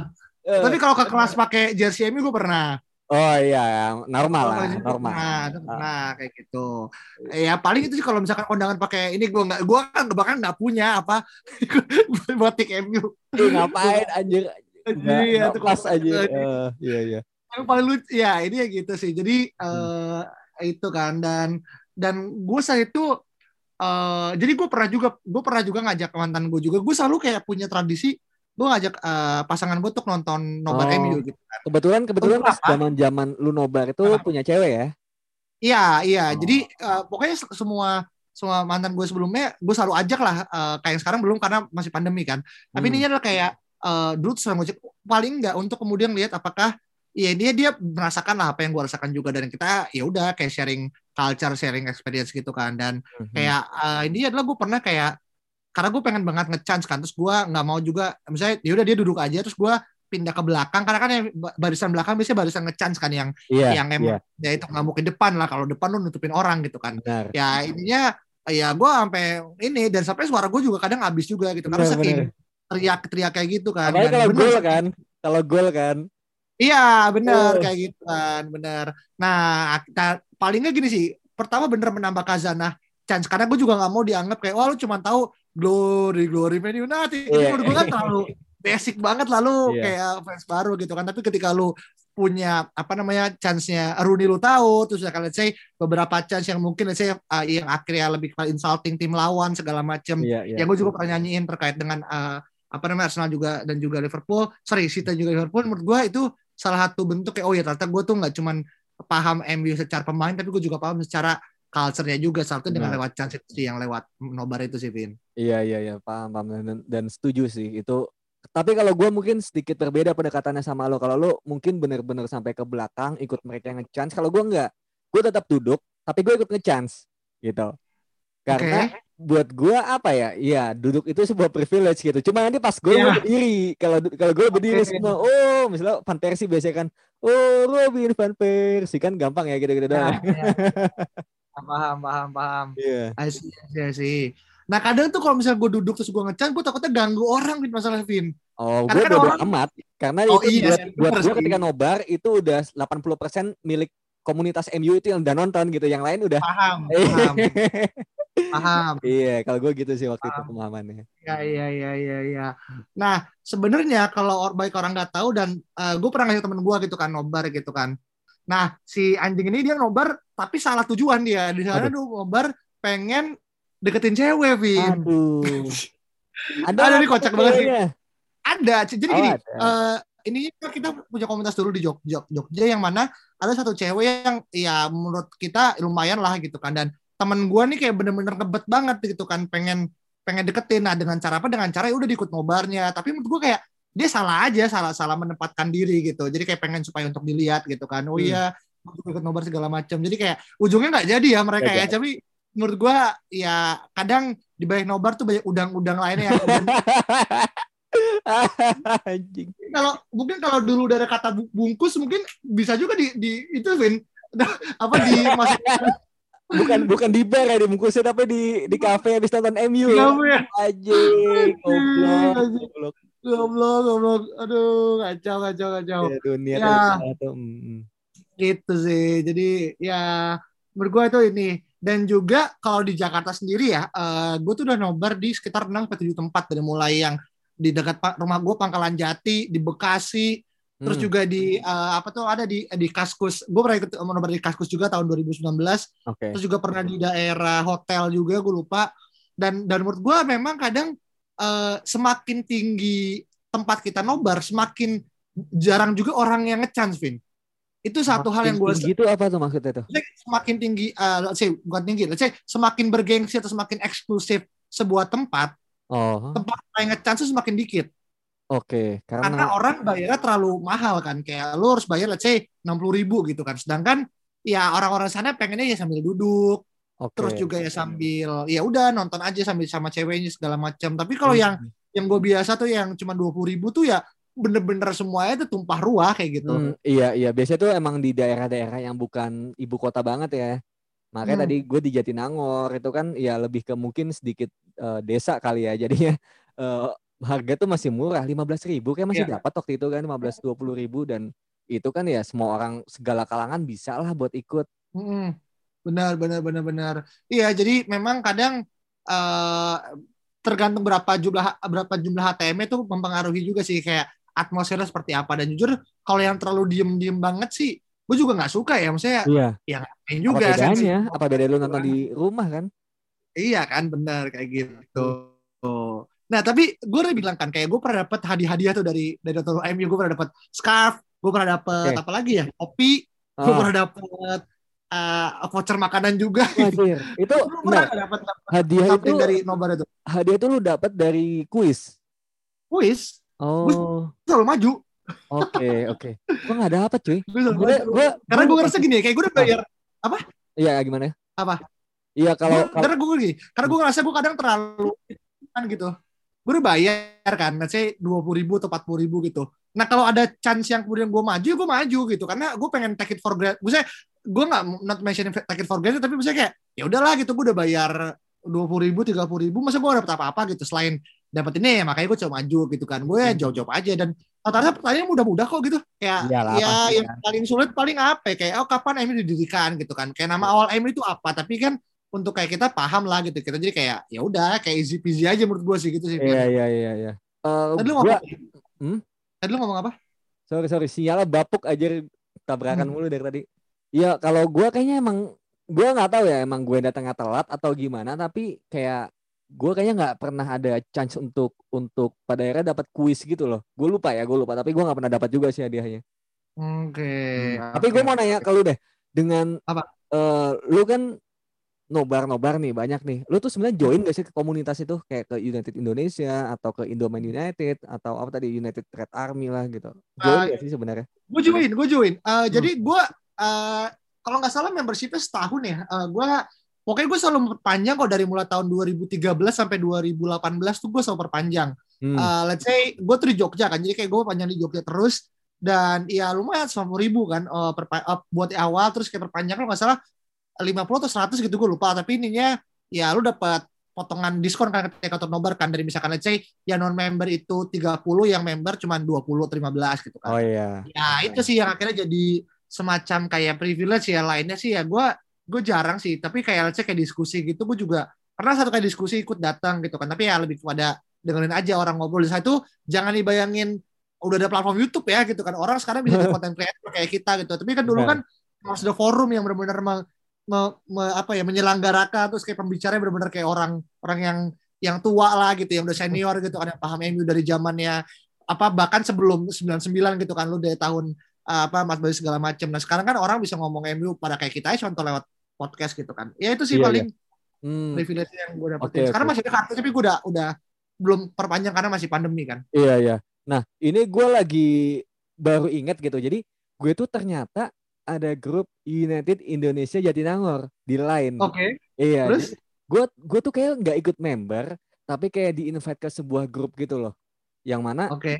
Tapi kalau ke kelas pakai jersey MU gue pernah. Oh iya, normal. Nah, kayak gitu. Ya paling itu sih kalau misalkan kondangan pakai ini gue bahkan nggak punya apa batik MU. Lu ngapain anjir? Iya, itu kelas aja. Iya. Yang paling lucu ya ini ya gitu sih. Jadi itu kan dan gue saat itu jadi gue pernah juga ngajak mantan gue juga. Gue selalu kayak punya tradisi. Gue ngajak pasangan gue tuh nonton Nobar MU gitu kan. Kebetulan pas zaman-zaman lu Nobar itu punya cewek ya? Iya. Jadi pokoknya semua mantan gue sebelumnya gue selalu ajak lah, kayak sekarang belum karena masih pandemi kan. Tapi ini adalah kayak dulu selalu ngajak paling enggak untuk kemudian lihat apakah ya dia merasakan lah apa yang gue rasakan juga, dan kita ya udah kayak sharing culture, sharing experience gitu kan. Dan kayak ini adalah gue pernah kayak karena gue pengen banget nge-chance kan, terus gue nggak mau juga, misalnya yaudah dia duduk aja, terus gue pindah ke belakang, karena kan yang barisan belakang biasanya barisan nge-chance kan, yang emang ya itu nggak mau ke depan lah, kalau depan lu nutupin orang gitu kan. Benar. Ya intinya, ya gue sampai ini, dan sampai suara gue juga kadang habis juga gitu, karena saking teriak-teriak kayak gitu kan. Apalagi kalau gol kan. Iya benar kayak gitu kan, benar. Nah palingnya gini sih, pertama bener menambah khazanah chance, karena gue juga nggak mau dianggap kayak wah lu cuma tahu Glory Man United. Menurut gue kan terlalu basic banget lalu kayak fans baru gitu kan. Tapi ketika lu punya apa namanya chance-nya Rooney lu tahu, terus kalian say beberapa chance yang mungkin let's say yang akhirnya lebih insulting tim lawan segala macam. Yang gue juga pernah nyanyiin terkait dengan apa namanya Arsenal juga dan juga Liverpool, menurut gue itu salah satu bentuk kayak oh ya ternyata gue tuh nggak cuman paham MU secara pemain tapi gue juga paham secara culture-nya juga satu dengan lewat chance itu yang lewat Nobar itu sih, Vin. Iya paham dan setuju sih itu. Tapi kalau gue mungkin sedikit berbeda pendekatannya sama lo. Kalau lo mungkin benar-benar sampai ke belakang ikut mereka nge-chance. Kalau gue enggak, gue tetap duduk tapi gue ikut nge-chance gitu. Karena buat gue apa ya? Iya, duduk itu sebuah privilege gitu. Cuma nanti pas gue berdiri, kalau gue berdiri semua, oh misalnya Van Persie biasanya kan, oh Robin Van Persie kan gampang ya gitu-gitu doang. Paham. I see. Nah kadang tuh kalau misalnya gue duduk terus gue nge-chance, gue takutnya ganggu orang gitu masalah Vin. Oh, gue bodo amat. Karena buat gue ketika Nobar itu udah 80% milik komunitas MU itu yang udah nonton gitu. Yang lain udah. Paham. Iya, kalau gue gitu sih waktu itu pemahamannya. Iya. Nah sebenarnya kalau baik orang nggak tahu dan gue pernah ngasih temen gue gitu kan Nobar gitu kan. Nah si anjing ini dia Nobar tapi salah tujuan dia. Di sana tuh Nobar pengen deketin cewek, Vin. Aduh. Ada nih kocak banget sih. Ada. Jadi gini, ini kita punya komunitas dulu di Jogja yang mana ada satu cewek yang ya menurut kita lumayan lah gitu kan. Dan temen gue nih kayak bener-bener ngebet banget gitu kan. Pengen deketin. Nah dengan cara apa? Dengan cara ya udah diikut Nobarnya. Tapi menurut gue kayak dia salah aja. Salah menempatkan diri gitu. Jadi kayak pengen supaya untuk dilihat gitu kan. Oh iya, ikut Nobar segala macam. Jadi kayak ujungnya gak jadi ya mereka ya. Tapi menurut gue ya kadang di balik Nobar tuh banyak udang-udang lainnya yang kalau dulu dari kata bungkus mungkin bisa juga di itu Vin apa di bukan di bar ya dibungkusnya tapi di kafe habis nonton MU anjing goblok aduh kacau ya, dunia tuh gitu sih jadi ya menurut gue itu ini. Dan juga kalau di Jakarta sendiri ya, gue tuh udah Nobar di sekitar 6-7 tempat. Dari mulai yang di dekat rumah gue, Pangkalan Jati, di Bekasi, terus juga di, ada di Kaskus. Gue pernah ikut Nobar di Kaskus juga tahun 2019. Okay. Terus juga pernah di daerah hotel juga, gue lupa. Dan menurut gue memang kadang semakin tinggi tempat kita Nobar, semakin jarang juga orang yang nge-chance, Vin. Itu satu hal yang gue gitu apa tuh maksudnya tuh semakin tinggi semakin bergengsi atau semakin eksklusif sebuah tempat tempat yang nge-chance semakin dikit. Oke. Karena orang bayarnya terlalu mahal kan kayak lu harus bayar let's say 60.000 gitu kan sedangkan ya orang-orang sana pengennya ya sambil duduk terus juga ya sambil ya udah nonton aja sambil sama ceweknya segala macam tapi kalau yang gue biasa tuh yang cuma 20.000 tuh ya bener-bener semuanya itu tumpah ruah kayak gitu. Iya biasanya tuh emang di daerah-daerah yang bukan ibu kota banget ya. Makanya tadi gue di Jatinangor itu kan ya lebih ke mungkin sedikit desa kali ya. Jadinya harga tuh masih murah 15.000 kayak masih dapat waktu itu kan 15-20.000 dan itu kan ya semua orang segala kalangan bisa lah buat ikut. Benar. Iya jadi memang kadang tergantung berapa jumlah HTM itu mempengaruhi juga sih kayak atmosfernya seperti apa dan jujur kalau yang terlalu diem banget sih gue juga nggak suka ya maksudnya yang lain juga apa bedanya lu nonton di rumah kan iya kan benar kayak gitu. Nah tapi gue udah bilang kan kayak gue pernah dapet hadiah tuh dari Dr. MU gue pernah dapet scarf gue pernah dapet apa lagi ya kopi gue pernah dapet voucher makanan juga. Itu dapat hadiah itu dari Nobar itu. Hadiah itu lu dapat dari kuis. Oh. Gue selalu maju. Oke. Gue nggak dapat cuy. Karena gue ngerasa gini, kayak gue udah bayar apa? Iya gimana? Apa? Iya kalau karena gue ngerasa gue kadang terlalu kan gitu. Gue udah bayar kan, misalnya 20.000 atau 40.000 gitu. Nah kalau ada chance yang kemudian gue maju gitu, karena gue pengen take it for granted. Gue nggak not mentioning take it for granted tapi misalnya kayak ya udahlah gitu gue udah bayar 20.000 30.000 masa gue dapet apa-apa gitu selain dapet ini ya makanya gue coba maju gitu kan gue jawab aja dan ternyata pertanyaan mudah-mudah kok gitu kayak yang paling sulit paling apa kayak kapan Emil didirikan gitu kan kayak nama awal Emil itu apa tapi kan untuk kayak kita paham lah gitu kita jadi kayak ya udah kayak easy peasy aja menurut gue sih gitu sih. Iya. Tadi lu ngomong apa? Sorry, sinyalnya bapuk aja, tabrakan mulu dari tadi. Iya, kalau gue kayaknya emang gue nggak tahu ya, emang gue datangnya telat atau gimana, tapi kayak gue kayaknya nggak pernah ada chance untuk pada akhirnya dapat kuis gitu loh. Gue lupa, tapi gue nggak pernah dapat juga sih hadiahnya. Oke. Tapi gue mau nanya ke lu deh, dengan apa? Lu kan nobar nih banyak nih. Lu tuh sebenarnya join gak sih ke komunitas itu, kayak ke United Indonesia atau ke Indomain United atau apa tadi United Red Army lah gitu. Join gak sih sebenarnya? Gue join. Jadi gue kalau nggak salah membershipnya setahun ya. Pokoknya gue selalu perpanjang kok, dari mulai tahun 2013 sampai 2018 tuh gue selalu perpanjang. Let's say gue tuh di Jogja kan, jadi kayak gue panjang di Jogja terus. Dan ya lumayan 90.000 kan buat awal, terus kayak perpanjang kalau nggak salah 50 atau 100 gitu, gue lupa. Tapi ininya ya lu dapat potongan diskon kan ketika nobar kan, dari misalkan let's say ya non member itu 30, yang member cuman 20-15 gitu kan. Oh iya. Ya itu sih yang akhirnya jadi semacam kayak privilege ya. Lainnya sih ya gue jarang sih, tapi kayak let's say kayak diskusi gitu, gue juga pernah satu kali diskusi ikut datang gitu kan. Tapi ya lebih kepada dengerin aja orang ngobrol. Satu, jangan dibayangin udah ada platform YouTube ya gitu kan, orang sekarang bisa jadi content creator kayak kita gitu. Tapi kan dulu kan harus ada forum yang benar-benar menyelenggarakan, terus kayak pembicaranya benar-benar kayak orang yang tua lah gitu, yang udah senior gitu kan, yang paham MU dari zamannya apa, bahkan sebelum 99 gitu kan, lu dari tahun Mas Bayu segala macam. Nah sekarang kan orang bisa ngomong MU pada kayak kita aja, contoh lewat podcast gitu kan. Ya itu sih paling privilege yang gue dapetin. Sekarang masih ada kartu, tapi gue udah belum perpanjang karena masih pandemi kan. Iya. Nah, ini gue lagi baru ingat gitu. Jadi, gue tuh ternyata ada grup United Indonesia Jatinangor di Line. Oke. Iya. Terus? Gue tuh kayak nggak ikut member, tapi kayak di-invite ke sebuah grup gitu loh. Yang mana? Oke.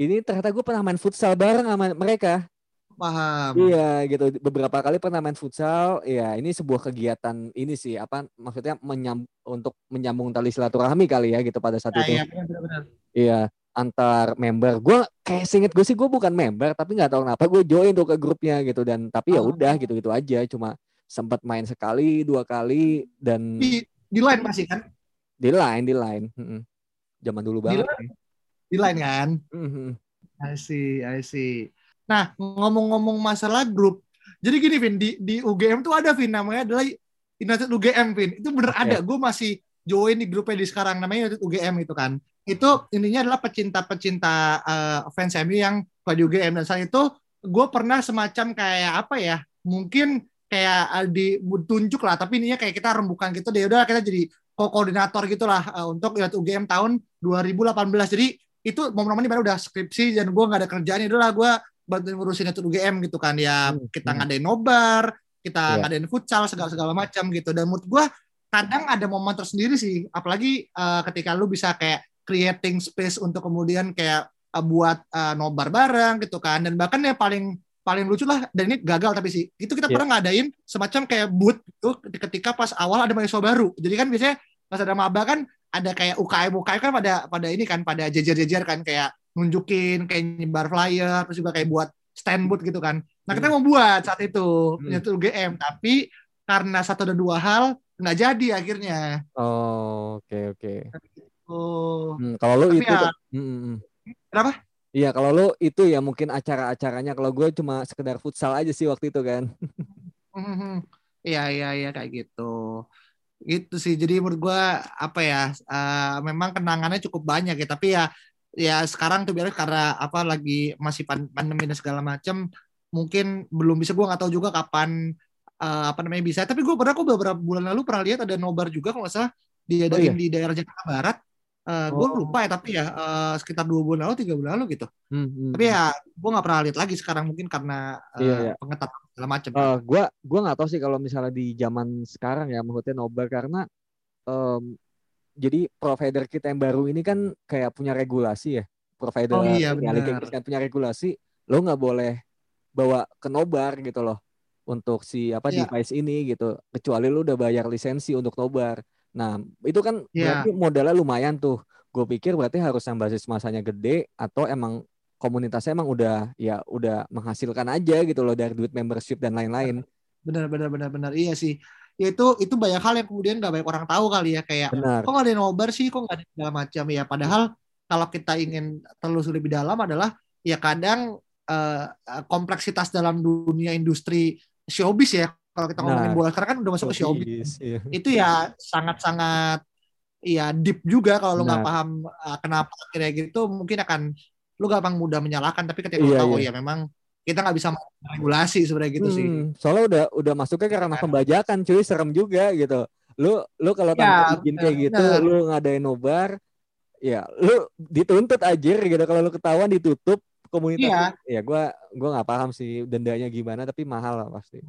Ini ternyata gue pernah main futsal bareng sama mereka. Paham. Iya, gitu. Beberapa kali pernah main futsal. Iya, ini sebuah kegiatan ini sih. Apa maksudnya untuk menyambung tali silaturahmi kali ya gitu pada saat itu. Iya, benar-benar. Iya. Antar member, gue kayak seinget gue sih gue bukan member, tapi nggak tahu kenapa gue join tuh ke grupnya gitu. Dan tapi ya udah gitu aja, cuma sempat main sekali 2 kali dan di Line masih kan? Di line, zaman dulu banget. Di line kan? I see. Nah ngomong-ngomong masalah grup, jadi gini Vin, di UGM tuh ada Vin, namanya adalah United UGM Vin, itu bener ada. Gue masih join di grupnya di sekarang, namanya United UGM itu kan. Itu intinya adalah pecinta-pecinta fans MU yang di UGM. Dan saat itu gue pernah semacam kayak apa ya, mungkin kayak ditunjuk lah, tapi ininya kayak kita rembukan gitu deh. Udah kita jadi koordinator gitu lah untuk UGM tahun 2018. Jadi itu momen-momen ini baru udah skripsi dan gue gak ada kerjaan, itu lah gue bantuin ngurusin UGM gitu kan. Ya kita ngadain nobar, kita ngadain futsal, segala-segala macam gitu. Dan menurut gue kadang ada momen tersendiri sih, apalagi ketika lu bisa kayak creating space untuk kemudian kayak buat nobar bareng gitu kan. Dan bahkan yang paling lucu lah, dan ini gagal tapi sih, itu kita pernah ngadain semacam kayak booth gitu ketika pas awal ada mahasiswa baru. Jadi kan biasanya pas ada maba kan ada kayak UKM kan pada ini kan, pada jejer-jejer kan, kayak nunjukin, kayak nyebar flyer, terus juga kayak buat stand booth gitu kan. Nah kita mau buat saat itu yaitu UGM, tapi karena satu dan dua hal nggak jadi akhirnya. Oke. Kalau lu tapi itu ya, kenapa? Iya kalau lu itu ya mungkin acara-acaranya. Kalau gue cuma sekedar futsal aja sih waktu itu kan. Iya kayak gitu. Itu sih, jadi menurut gue apa ya, memang kenangannya cukup banyak ya. Tapi ya sekarang tuh biar karena apa, lagi masih pandemi dan segala macam, mungkin belum bisa, gue nggak tahu juga kapan bisa. Tapi gue aku beberapa bulan lalu pernah lihat ada nobar juga kalau nggak salah diadain di daerah Jakarta Barat. Gue lupa ya, tapi ya sekitar 2 bulan lalu, 3 bulan lalu gitu. Tapi ya gue gak pernah lihat lagi sekarang, mungkin karena pengetatan segala macam. Gue gak tahu sih kalau misalnya di zaman sekarang ya, maksudnya nobar, karena jadi provider kita yang baru ini kan kayak punya regulasi ya. Provider kan punya regulasi, lo gak boleh bawa ke nobar gitu loh untuk si device ini gitu, kecuali lo udah bayar lisensi untuk nobar. Nah, itu kan berarti modalnya lumayan tuh. Gue pikir berarti harus yang basis masanya gede, atau emang komunitasnya emang udah menghasilkan aja gitu loh dari duit membership dan lain-lain. Benar. Iya sih. Ya itu banyak hal yang kemudian gak banyak orang tahu kali ya, kayak kok gak ada nobar sih, kok gak ada segala macam ya. Padahal kalau kita ingin telusuri lebih dalam adalah ya kadang kompleksitas dalam dunia industri showbiz ya. Kalau kita ngomongin bola sekarang kan udah masuk ke showbiz. Iya. Itu ya sangat-sangat ya deep juga kalau lu nggak paham kenapa akhirnya gitu, mungkin akan lu gampang mudah menyalahkan. Tapi ketika lu tahu ya memang kita nggak bisa regulasi sebenarnya gitu sih. Soalnya udah masuknya karena pembajakan cuy, serem juga gitu. Lu kalau tanpa izin kayak gitu, lu ngadain nobar, ya lu dituntut aja gitu. Kalau lu ketahuan ditutup komunitas. Ya gua nggak paham sih dendanya gimana, tapi mahal lah pasti.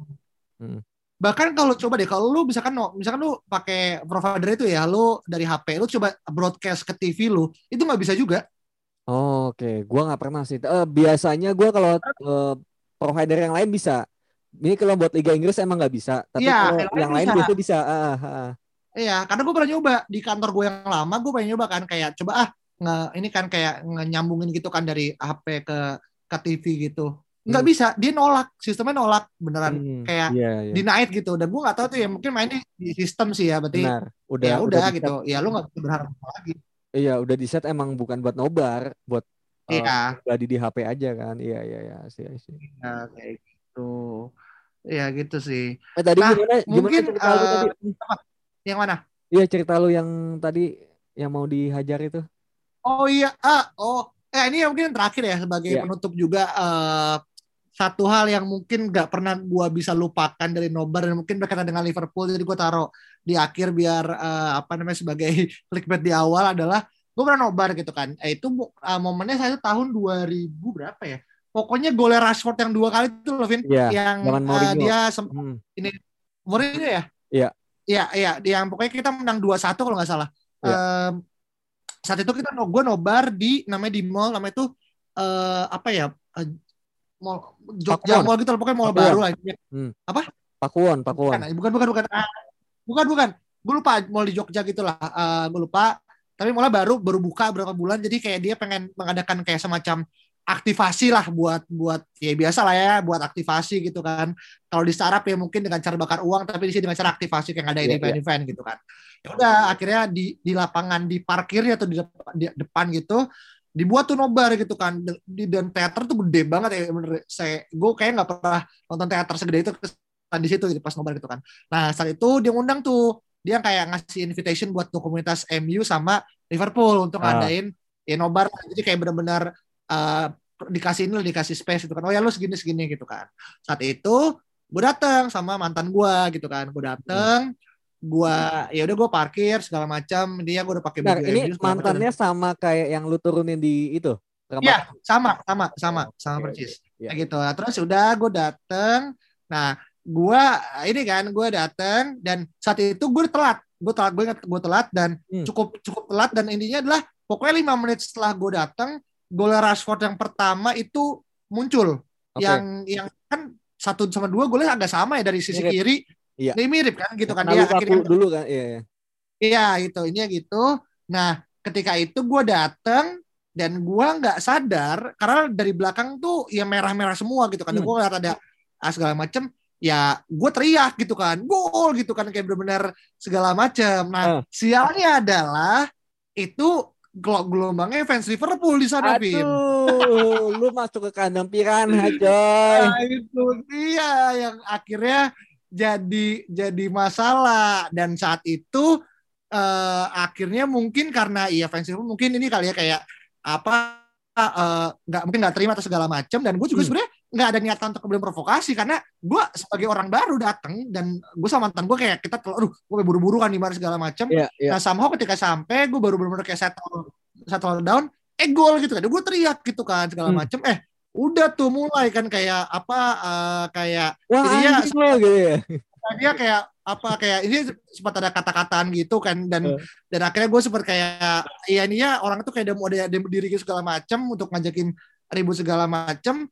Bahkan kalau coba deh, kalau lu misalkan lu pakai provider itu ya, lu dari HP lu coba broadcast ke TV lu, itu nggak bisa juga. Oh, oke. Gua nggak pernah sih. Biasanya gua kalau provider yang lain bisa. Ini kalau buat Liga Inggris emang nggak bisa, tapi ya, kalau yang lain biasanya bisa. Iya, karena gue pernah nyoba di kantor gue yang lama, gue pengen nyoba kan kayak coba ini kan kayak nyambungin gitu kan dari HP ke TV gitu. Nggak bisa, dia nolak, sistemnya nolak beneran, kayak denied gitu. Dan gue nggak tahu tuh ya, mungkin mainnya di sistem sih ya, berarti udah gitu. Ya lu nggak bisa berharap lagi. Iya, udah di set emang bukan buat nobar, buat body di HP aja kan. Iya sih. Nah, kayak gitu. Ya gitu sih. Tadi gimana tadi? Yang mana? Iya, cerita lu yang tadi yang mau dihajar itu. Oh iya, ini yang mungkin yang terakhir ya sebagai penutup juga. Satu hal yang mungkin gak pernah gue bisa lupakan dari nobar dan mungkin berkaitan dengan Liverpool, jadi gue taruh di akhir biar sebagai clickbait di awal adalah gue pernah nobar gitu kan. Itu momennya saya tahun 2000 berapa ya? Pokoknya golnya Rashford yang 2 kali itu loh, Vin, yang dia ini Mourinho ya? Iya. Iya, yang pokoknya kita menang 2-1 kalau nggak salah. Saat itu gue nobar di namanya di mall, namanya itu mall Jogja Mall gitu, pokoknya mall baru aja. Apa? Pakuwon. Bukan. Gue lupa mall di Jogja gitulah. Gue lupa. Tapi mallnya baru buka berapa bulan. Jadi kayak dia pengen mengadakan kayak semacam aktivasi lah buat ya biasa lah ya, buat aktivasi gitu kan. Kalau di startup ya mungkin dengan cara bakar uang, tapi di sini dengan cara aktivasi kayak ada event-event gitu kan. Ya udah akhirnya di lapangan, di parkirnya atau di depan gitu, dibuat tuh nobar gitu kan. Dan teater tuh gede banget ya, bener. Gue kayak nggak pernah nonton teater segede itu di situ gitu, pas nobar gitu kan. Nah saat itu dia ngundang tuh, dia kayak ngasih invitation buat tuh komunitas MU sama Liverpool untuk ngadain ya nobar. Jadi kayak benar-benar dikasih space gitu kan. Oh ya lu segini gitu kan. Saat itu gue dateng sama mantan gue gitu kan. Gue dateng, ya udah gue parkir segala macam, dia gue udah pakai baju. Ini mantannya sama kayak yang lu turunin di itu? Iya, sama persis. Kayak gitu. Nah, terus udah gue dateng. Nah, gue dateng dan saat itu gue telat dan cukup telat, dan intinya adalah pokoknya 5 menit setelah gue dateng, gol Rashford yang pertama itu muncul. Yang kan 1 sama 2 golnya agak sama ya dari sisi kiri. Ini mirip kan gitu kan, dia akhirnya dulu kan. Iya gitu, ini gitu. Nah ketika itu gue datang dan gue nggak sadar karena dari belakang tuh ya merah-merah semua gitu kan. Gue ngeliat ada segala macem. Ya gue teriak gitu kan, gol gitu kan, kayak benar-benar segala macem. Nah sialnya adalah itu gelombangnya fans Liverpool di sana, Bim. Aduh, lu masuk ke kandang piranha, coy. Nah, itu dia yang akhirnya jadi masalah. Dan saat itu akhirnya mungkin karena fans Liverpool mungkin ini kali ya kayak nggak terima atau segala macam. Dan gue juga sebenarnya nggak ada niatan untuk kemudian provokasi karena gue sebagai orang baru datang dan gue sama mantan gue kayak kita gue buru-buru kan di mana segala macam. Nah somehow ketika sampai gue baru bener-bener kayak settle down gol gitu kan, gue teriak gitu kan segala macam. Udah tuh mulai kan kayak kayak dia gitu ya, dia kayak kayak ini sempat ada kata-kataan gitu kan. Dan akhirnya gue sempat kayak ya ini ya orang tuh kayak udah berdiri segala macam untuk ngajakin ribut segala macam.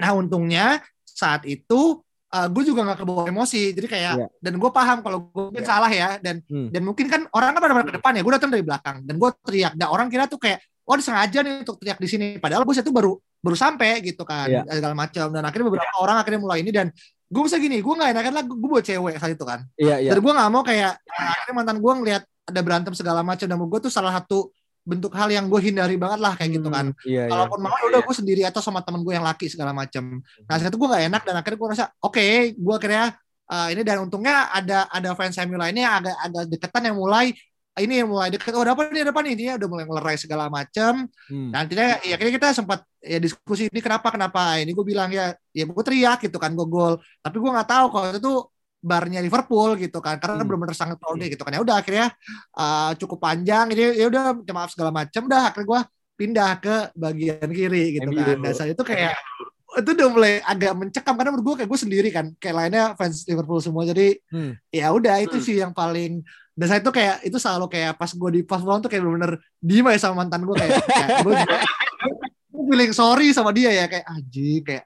Nah untungnya saat itu gue juga gak kebawa emosi. Jadi kayak dan gue paham kalau gue mungkin salah ya. Dan mungkin kan orang kan pada ke depan ya, gue datang dari belakang dan gue teriak. Nah orang kira tuh kayak oh disengaja nih untuk teriak di sini. Padahal gue itu baru sampai gitu kan, segala macam. Dan akhirnya beberapa orang akhirnya mulai ini. Dan gue bisa gini, gue gak enakan lah, gue buat cewek saat itu kan. Dan gue gak mau kayak akhirnya mantan gue ngeliat ada berantem segala macam. Dan gue tuh salah satu bentuk hal yang gue hindari banget lah kayak gitu kan. Kalaupun mau udah gue sendiri atau sama temen gue yang laki segala macam. Nah saat itu gue nggak enak dan akhirnya gue rasa oke, gue akhirnya ini, dan untungnya ada fans MU lainnya yang agak ada deketan yang mulai ini, mulai deket, oh ada apa nih ini udah mulai ngelerai segala macam. Nantinya ya akhirnya kita sempat ya diskusi ini kenapa ini, gue bilang ya gue teriak gitu kan, gue gol, tapi gue nggak tahu kalau itu tuh barnya Liverpool gitu kan, karena benar-benar sangat tol gitu kan. Ya udah akhirnya cukup panjang ini, ya udah maaf segala macam, dah akhirnya gue pindah ke bagian kiri gitu kan. Dan saya itu kayak itu udah mulai agak mencekam karena menurut gue kayak gue sendiri kan, kayak lainnya fans Liverpool semua, jadi ya udah itu sih yang paling. Dan saya itu kayak itu selalu kayak pas gue di pas pulang tuh kayak bener-bener diem aja sama mantan gue kayak gue feeling sorry sama dia ya, kayak anjing, kayak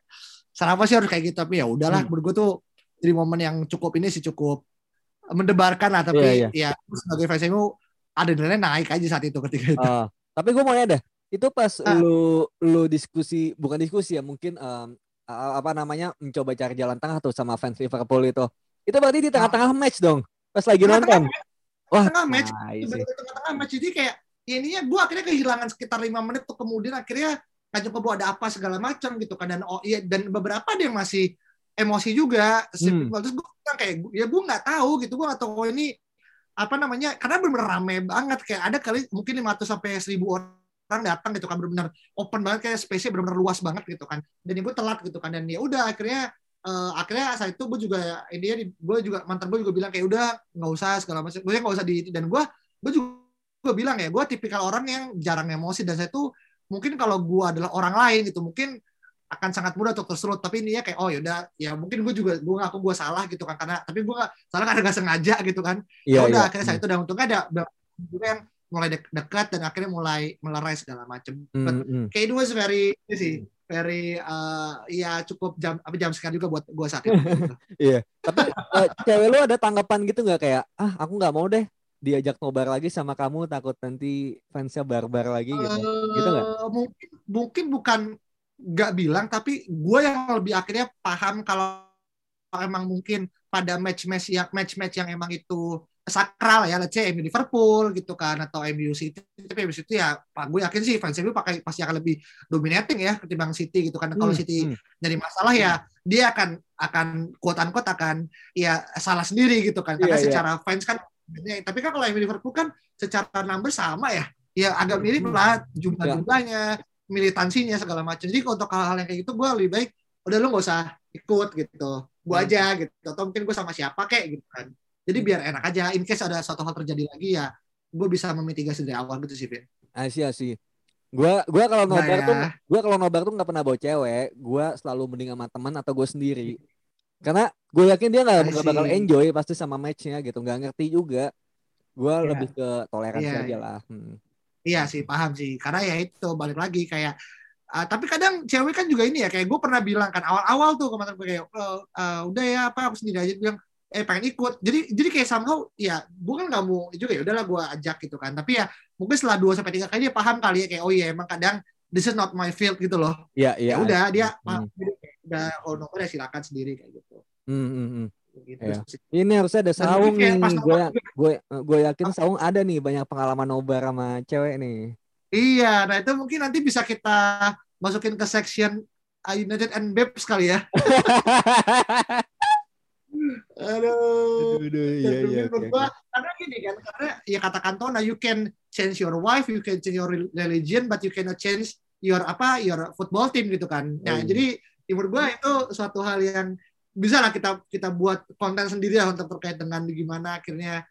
kenapa sih harus kayak gitu. Tapi ya udahlah, menurut gue tuh jadi momen yang cukup ini sih, cukup mendebarkan lah. Tapi ya sebagai fans MU adrenalinnya naik aja saat itu ketika itu. Tapi gue mau ada itu pas lu diskusi, bukan diskusi ya, mungkin mencoba cari jalan tengah tuh sama fans Liverpool itu. Itu berarti di tengah-tengah match dong, pas lagi nonton. Tengah match jadi kayak ininya gue akhirnya kehilangan sekitar 5 menit tuh, kemudian akhirnya kayak coba ada apa segala macam gitu kan. Dan dan beberapa ada yang masih emosi juga. Terus gue kayak ya gue nggak tahu gitu, gue nggak tahu ini apa namanya, karena benar-benar rame banget, kayak ada kali mungkin 500 sampai 1000 orang datang gitu kan, benar-benar open banget, kayak space-nya benar-benar luas banget gitu kan. Dan gue telat gitu kan, dan ya udah akhirnya saat itu gue juga mantan gue juga bilang kayak udah nggak usah segala macam, gue nggak usah di, dan gue juga bilang ya gue tipikal orang yang jarang emosi, dan saya tuh mungkin kalau gue adalah orang lain gitu mungkin akan sangat mudah untuk terserut, tapi ini ya kayak oh yaudah ya mungkin gue ngaku gue salah gitu kan, karena tapi gue salah karena nggak sengaja gitu kan. Akhirnya saat itu dan untungnya ada juga yang mulai dekat dan akhirnya mulai melerai segala macam. Kayak itu was very ini sih, dari ya cukup jam sekali juga buat gue saat itu. Iya. Tapi cewek lu ada tanggapan gitu nggak, kayak aku nggak mau deh diajak nobar lagi sama kamu, takut nanti fansnya barbar lagi gitu, gitu nggak? Mungkin bukan nggak bilang, tapi gue yang lebih akhirnya paham kalau emang mungkin pada match-match yang emang itu sakral ya, let's say MU Liverpool gitu kan, atau MU City, tapi MU City ya gue yakin sih fans MU pasti akan lebih dominating ya ketimbang City gitu kan. Kalau City jadi masalah ya dia akan quote-unquote akan ya salah sendiri gitu kan, karena secara fans kan. Tapi kan kalau MU Liverpool kan secara number sama ya agak mirip lah jumlah-jumlahnya, militansinya segala macam. Jadi untuk hal-hal yang kayak gitu gue lebih baik udah lu nggak usah ikut gitu, gue aja gitu, atau mungkin gue sama siapa kayak gitu kan. Jadi biar enak aja, in case ada suatu hal terjadi lagi ya, gue bisa memitigasi dari awal gitu sih, Vin. Asyik. Gue kalau nobar tuh, nggak pernah bawa cewek. Gue selalu mending sama teman atau gue sendiri. Karena gue yakin dia nggak bakal enjoy pasti sama matchnya gitu, nggak ngerti juga. Gue lebih ke toleransi aja lah. Iya sih, paham sih. Karena ya itu balik lagi kayak. Tapi kadang cewek kan juga ini ya, kayak gue pernah bilang kan awal-awal tuh kemarin kayak udah ya apa aku sendiri aja bilang. Pengen ikut, jadi kayak somehow ya gue kan nggak mau juga, ya udahlah gue ajak gitu kan. Tapi ya mungkin setelah 2-3 kali dia paham kali ya, kayak oh iya emang kadang this is not my field gitu loh. Ya udah dia paham, udah oh nomor ya silakan sendiri kayak gitu. Gitu. Ini harusnya ada saung nih, gue yakin saung ada nih, banyak pengalaman nobar sama cewek nih. Iya, nah itu mungkin nanti bisa kita masukin ke section United and Babes kali ya. Aduh, karena gini kan, karena ya kata Cantona, you can change your wife, you can change your religion, but you cannot change your football team gitu kan. Nah jadi menurut gue itu suatu hal yang bisa lah kita buat konten sendiri lah untuk terkait dengan gimana akhirnya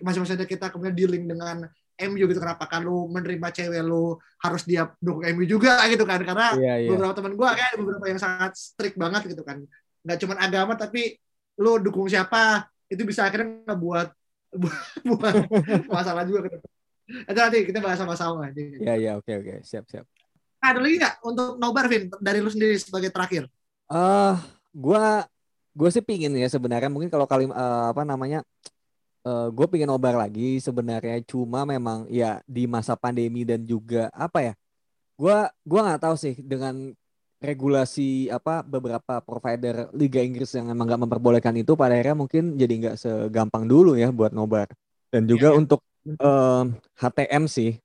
masing-masing kita kemudian dealing dengan MU gitu. Kenapa kalau menerima cewek lu harus dia dukung MU juga gitu kan, karena beberapa teman gue kayak beberapa yang sangat strict banget gitu kan, nggak cuma agama tapi lu dukung siapa, itu bisa akhirnya buat masalah juga ke depan. Nanti kita bahas sama-sama. Oke, siap. Ada lagi nggak untuk nobar, Vin, dari lu sendiri sebagai terakhir? Gue sih pingin ya sebenarnya, mungkin kalau gue pingin nobar lagi sebenarnya, cuma memang ya di masa pandemi dan juga apa ya, gue nggak tahu sih dengan regulasi beberapa provider Liga Inggris yang emang nggak memperbolehkan itu, pada akhirnya mungkin jadi nggak segampang dulu ya buat nobar. Dan juga untuk HTM sih,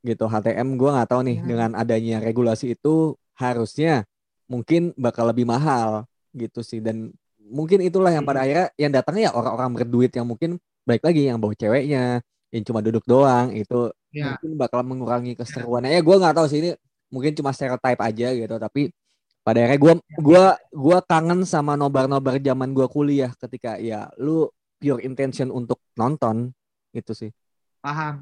gitu HTM, gue nggak tahu nih dengan adanya regulasi itu harusnya mungkin bakal lebih mahal gitu sih. Dan mungkin itulah yang pada akhirnya yang datangnya ya orang-orang berduit yang mungkin baik lagi yang bawa ceweknya yang cuma duduk doang itu mungkin bakal mengurangi keseruannya. Ya gue nggak tahu sih, ini mungkin cuma stereotype aja gitu, tapi pada akhirnya gue kangen sama nobar-nobar zaman gue kuliah ketika ya lu pure intention untuk nonton gitu sih. Paham.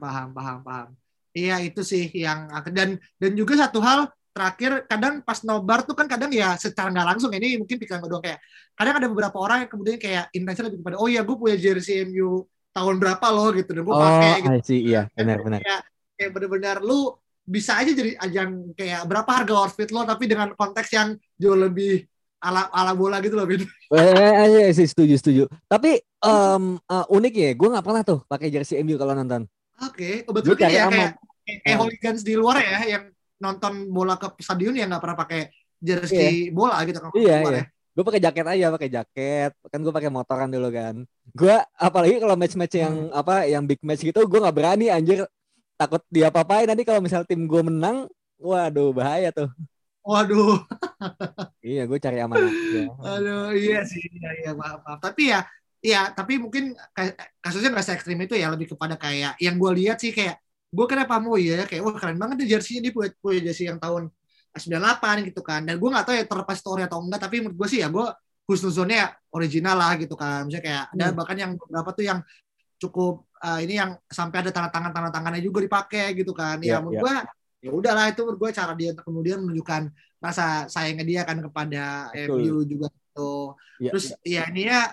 Iya itu sih yang dan juga satu hal terakhir, kadang pas nobar tuh kan kadang ya secara nggak langsung ini mungkin pikiran gue doang, kayak kadang ada beberapa orang yang kemudian kayak intensinya lebih kepada oh ya gue punya jersey MU tahun berapa loh gitu dan gue pakai gitu. Oh iya benar-benar kayak benar-benar lu bisa aja jadi ajang kayak berapa harga outfit lo tapi dengan konteks yang jauh lebih ala bola gitu loh. Iya sih setuju tapi unik ya gue nggak pernah tuh pakai jersey MU kalau nonton. Oke betul ya kayak hooligans di luar ya yang nonton bola ke stadion ya nggak pernah pakai jersey bola gitu kan. Iya. Gue pakai jaket aja, kan gue pakai motoran dulu kan. Gue apalagi kalau match-match yang yang big match gitu gue nggak berani anjir, takut dia apa-apain nanti kalau misal tim gue menang, waduh bahaya tuh. Waduh. Iya gue cari aman. Aduh iya sih iya maaf. Tapi mungkin kasusnya nggak se ekstrim itu ya, lebih kepada kayak yang gue lihat sih kayak gue kenapa mau ya kayak wah keren banget tuh jersinya, dia punya jersey yang tahun 98 gitu kan, dan gue nggak tahu ya terlepas story atau enggak tapi menurut gue sih ya gue khususnya original lah gitu kan, misalnya kayak ada bahkan yang beberapa tuh yang cukup ini yang sampai ada tanda tangannya juga dipakai gitu kan ya menurut gue ya udahlah itu menurut gue cara dia kemudian menunjukkan rasa sayangnya dia kan kepada MU juga gitu. Terus ya ini ya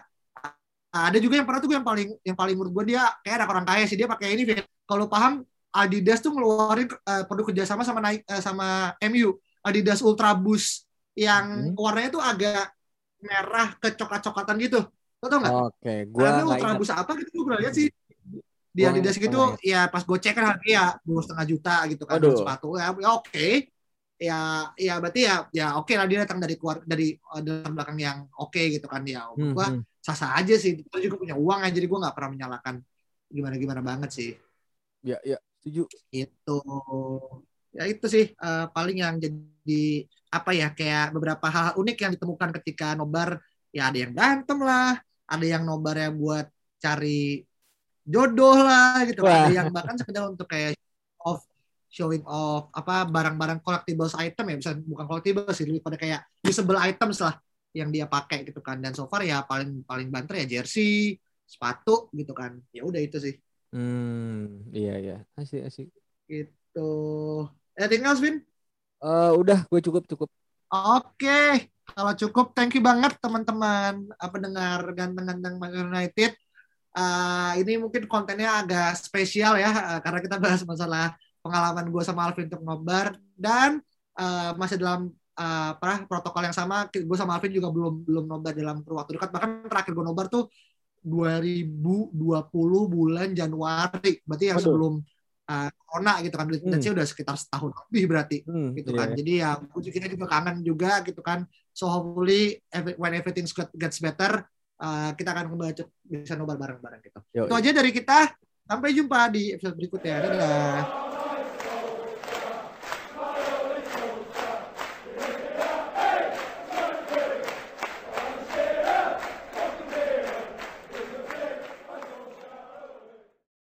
ada juga yang pernah tuh yang paling menurut gue dia kayak ada orang kaya sih, dia pakai ini kalau paham Adidas tuh ngeluarin produk kerjasama sama Nike sama MU, Adidas Ultra Boost yang warnanya tuh agak merah ke coklat-coklatan gitu. Lo tau nggak? Oke, gua Ultra Boost apa gitu gue pernah lihat sih. Di Adidas gitu ya pas gue cek kan harganya 2,5 juta gitu kan sepatu. Ya oke. Ya berarti ya oke lah dia datang dari belakang yang oke gitu kan dia. Gua sah-sah aja sih. Gue juga punya uang aja jadi gue nggak pernah menyalahkan gimana-gimana banget sih. Ya, setuju. Itu sih paling yang jadi apa ya kayak beberapa hal unik yang ditemukan ketika nobar. Ya ada yang berantem lah, ada yang nobarnya buat cari jodoh lah gitu. Wah. Ada yang bahkan sekedar untuk kayak showing off apa barang-barang collectibles item ya, bisa bukan collectibles sih lebih pada kayak usable items lah yang dia pakai gitu kan. Dan so far ya paling banter ya jersey, sepatu gitu kan. Ya udah itu sih. Iya. Asik. Gitu. Anything else, Vin? Udah, gue cukup. Oke. Kalau cukup, thank you banget teman-teman pendengar ganteng-ganteng Man United. Ini mungkin kontennya agak spesial ya, karena kita bahas masalah pengalaman gue sama Alvin untuk nobar dan masih dalam protokol yang sama. Gue sama Alvin juga belum nobar dalam waktu dekat. Bahkan terakhir gue nobar tuh 2020 bulan Januari, berarti yang sebelum corona gitu kan, intensinya udah sekitar setahun lebih berarti gitu kan. Jadi ya kita juga kangen juga gitu kan. So hopefully when everything gets better, kita akan kembali bisa nobar bareng-bareng gitu. Itu aja dari kita. Sampai jumpa di episode berikutnya. Dadah.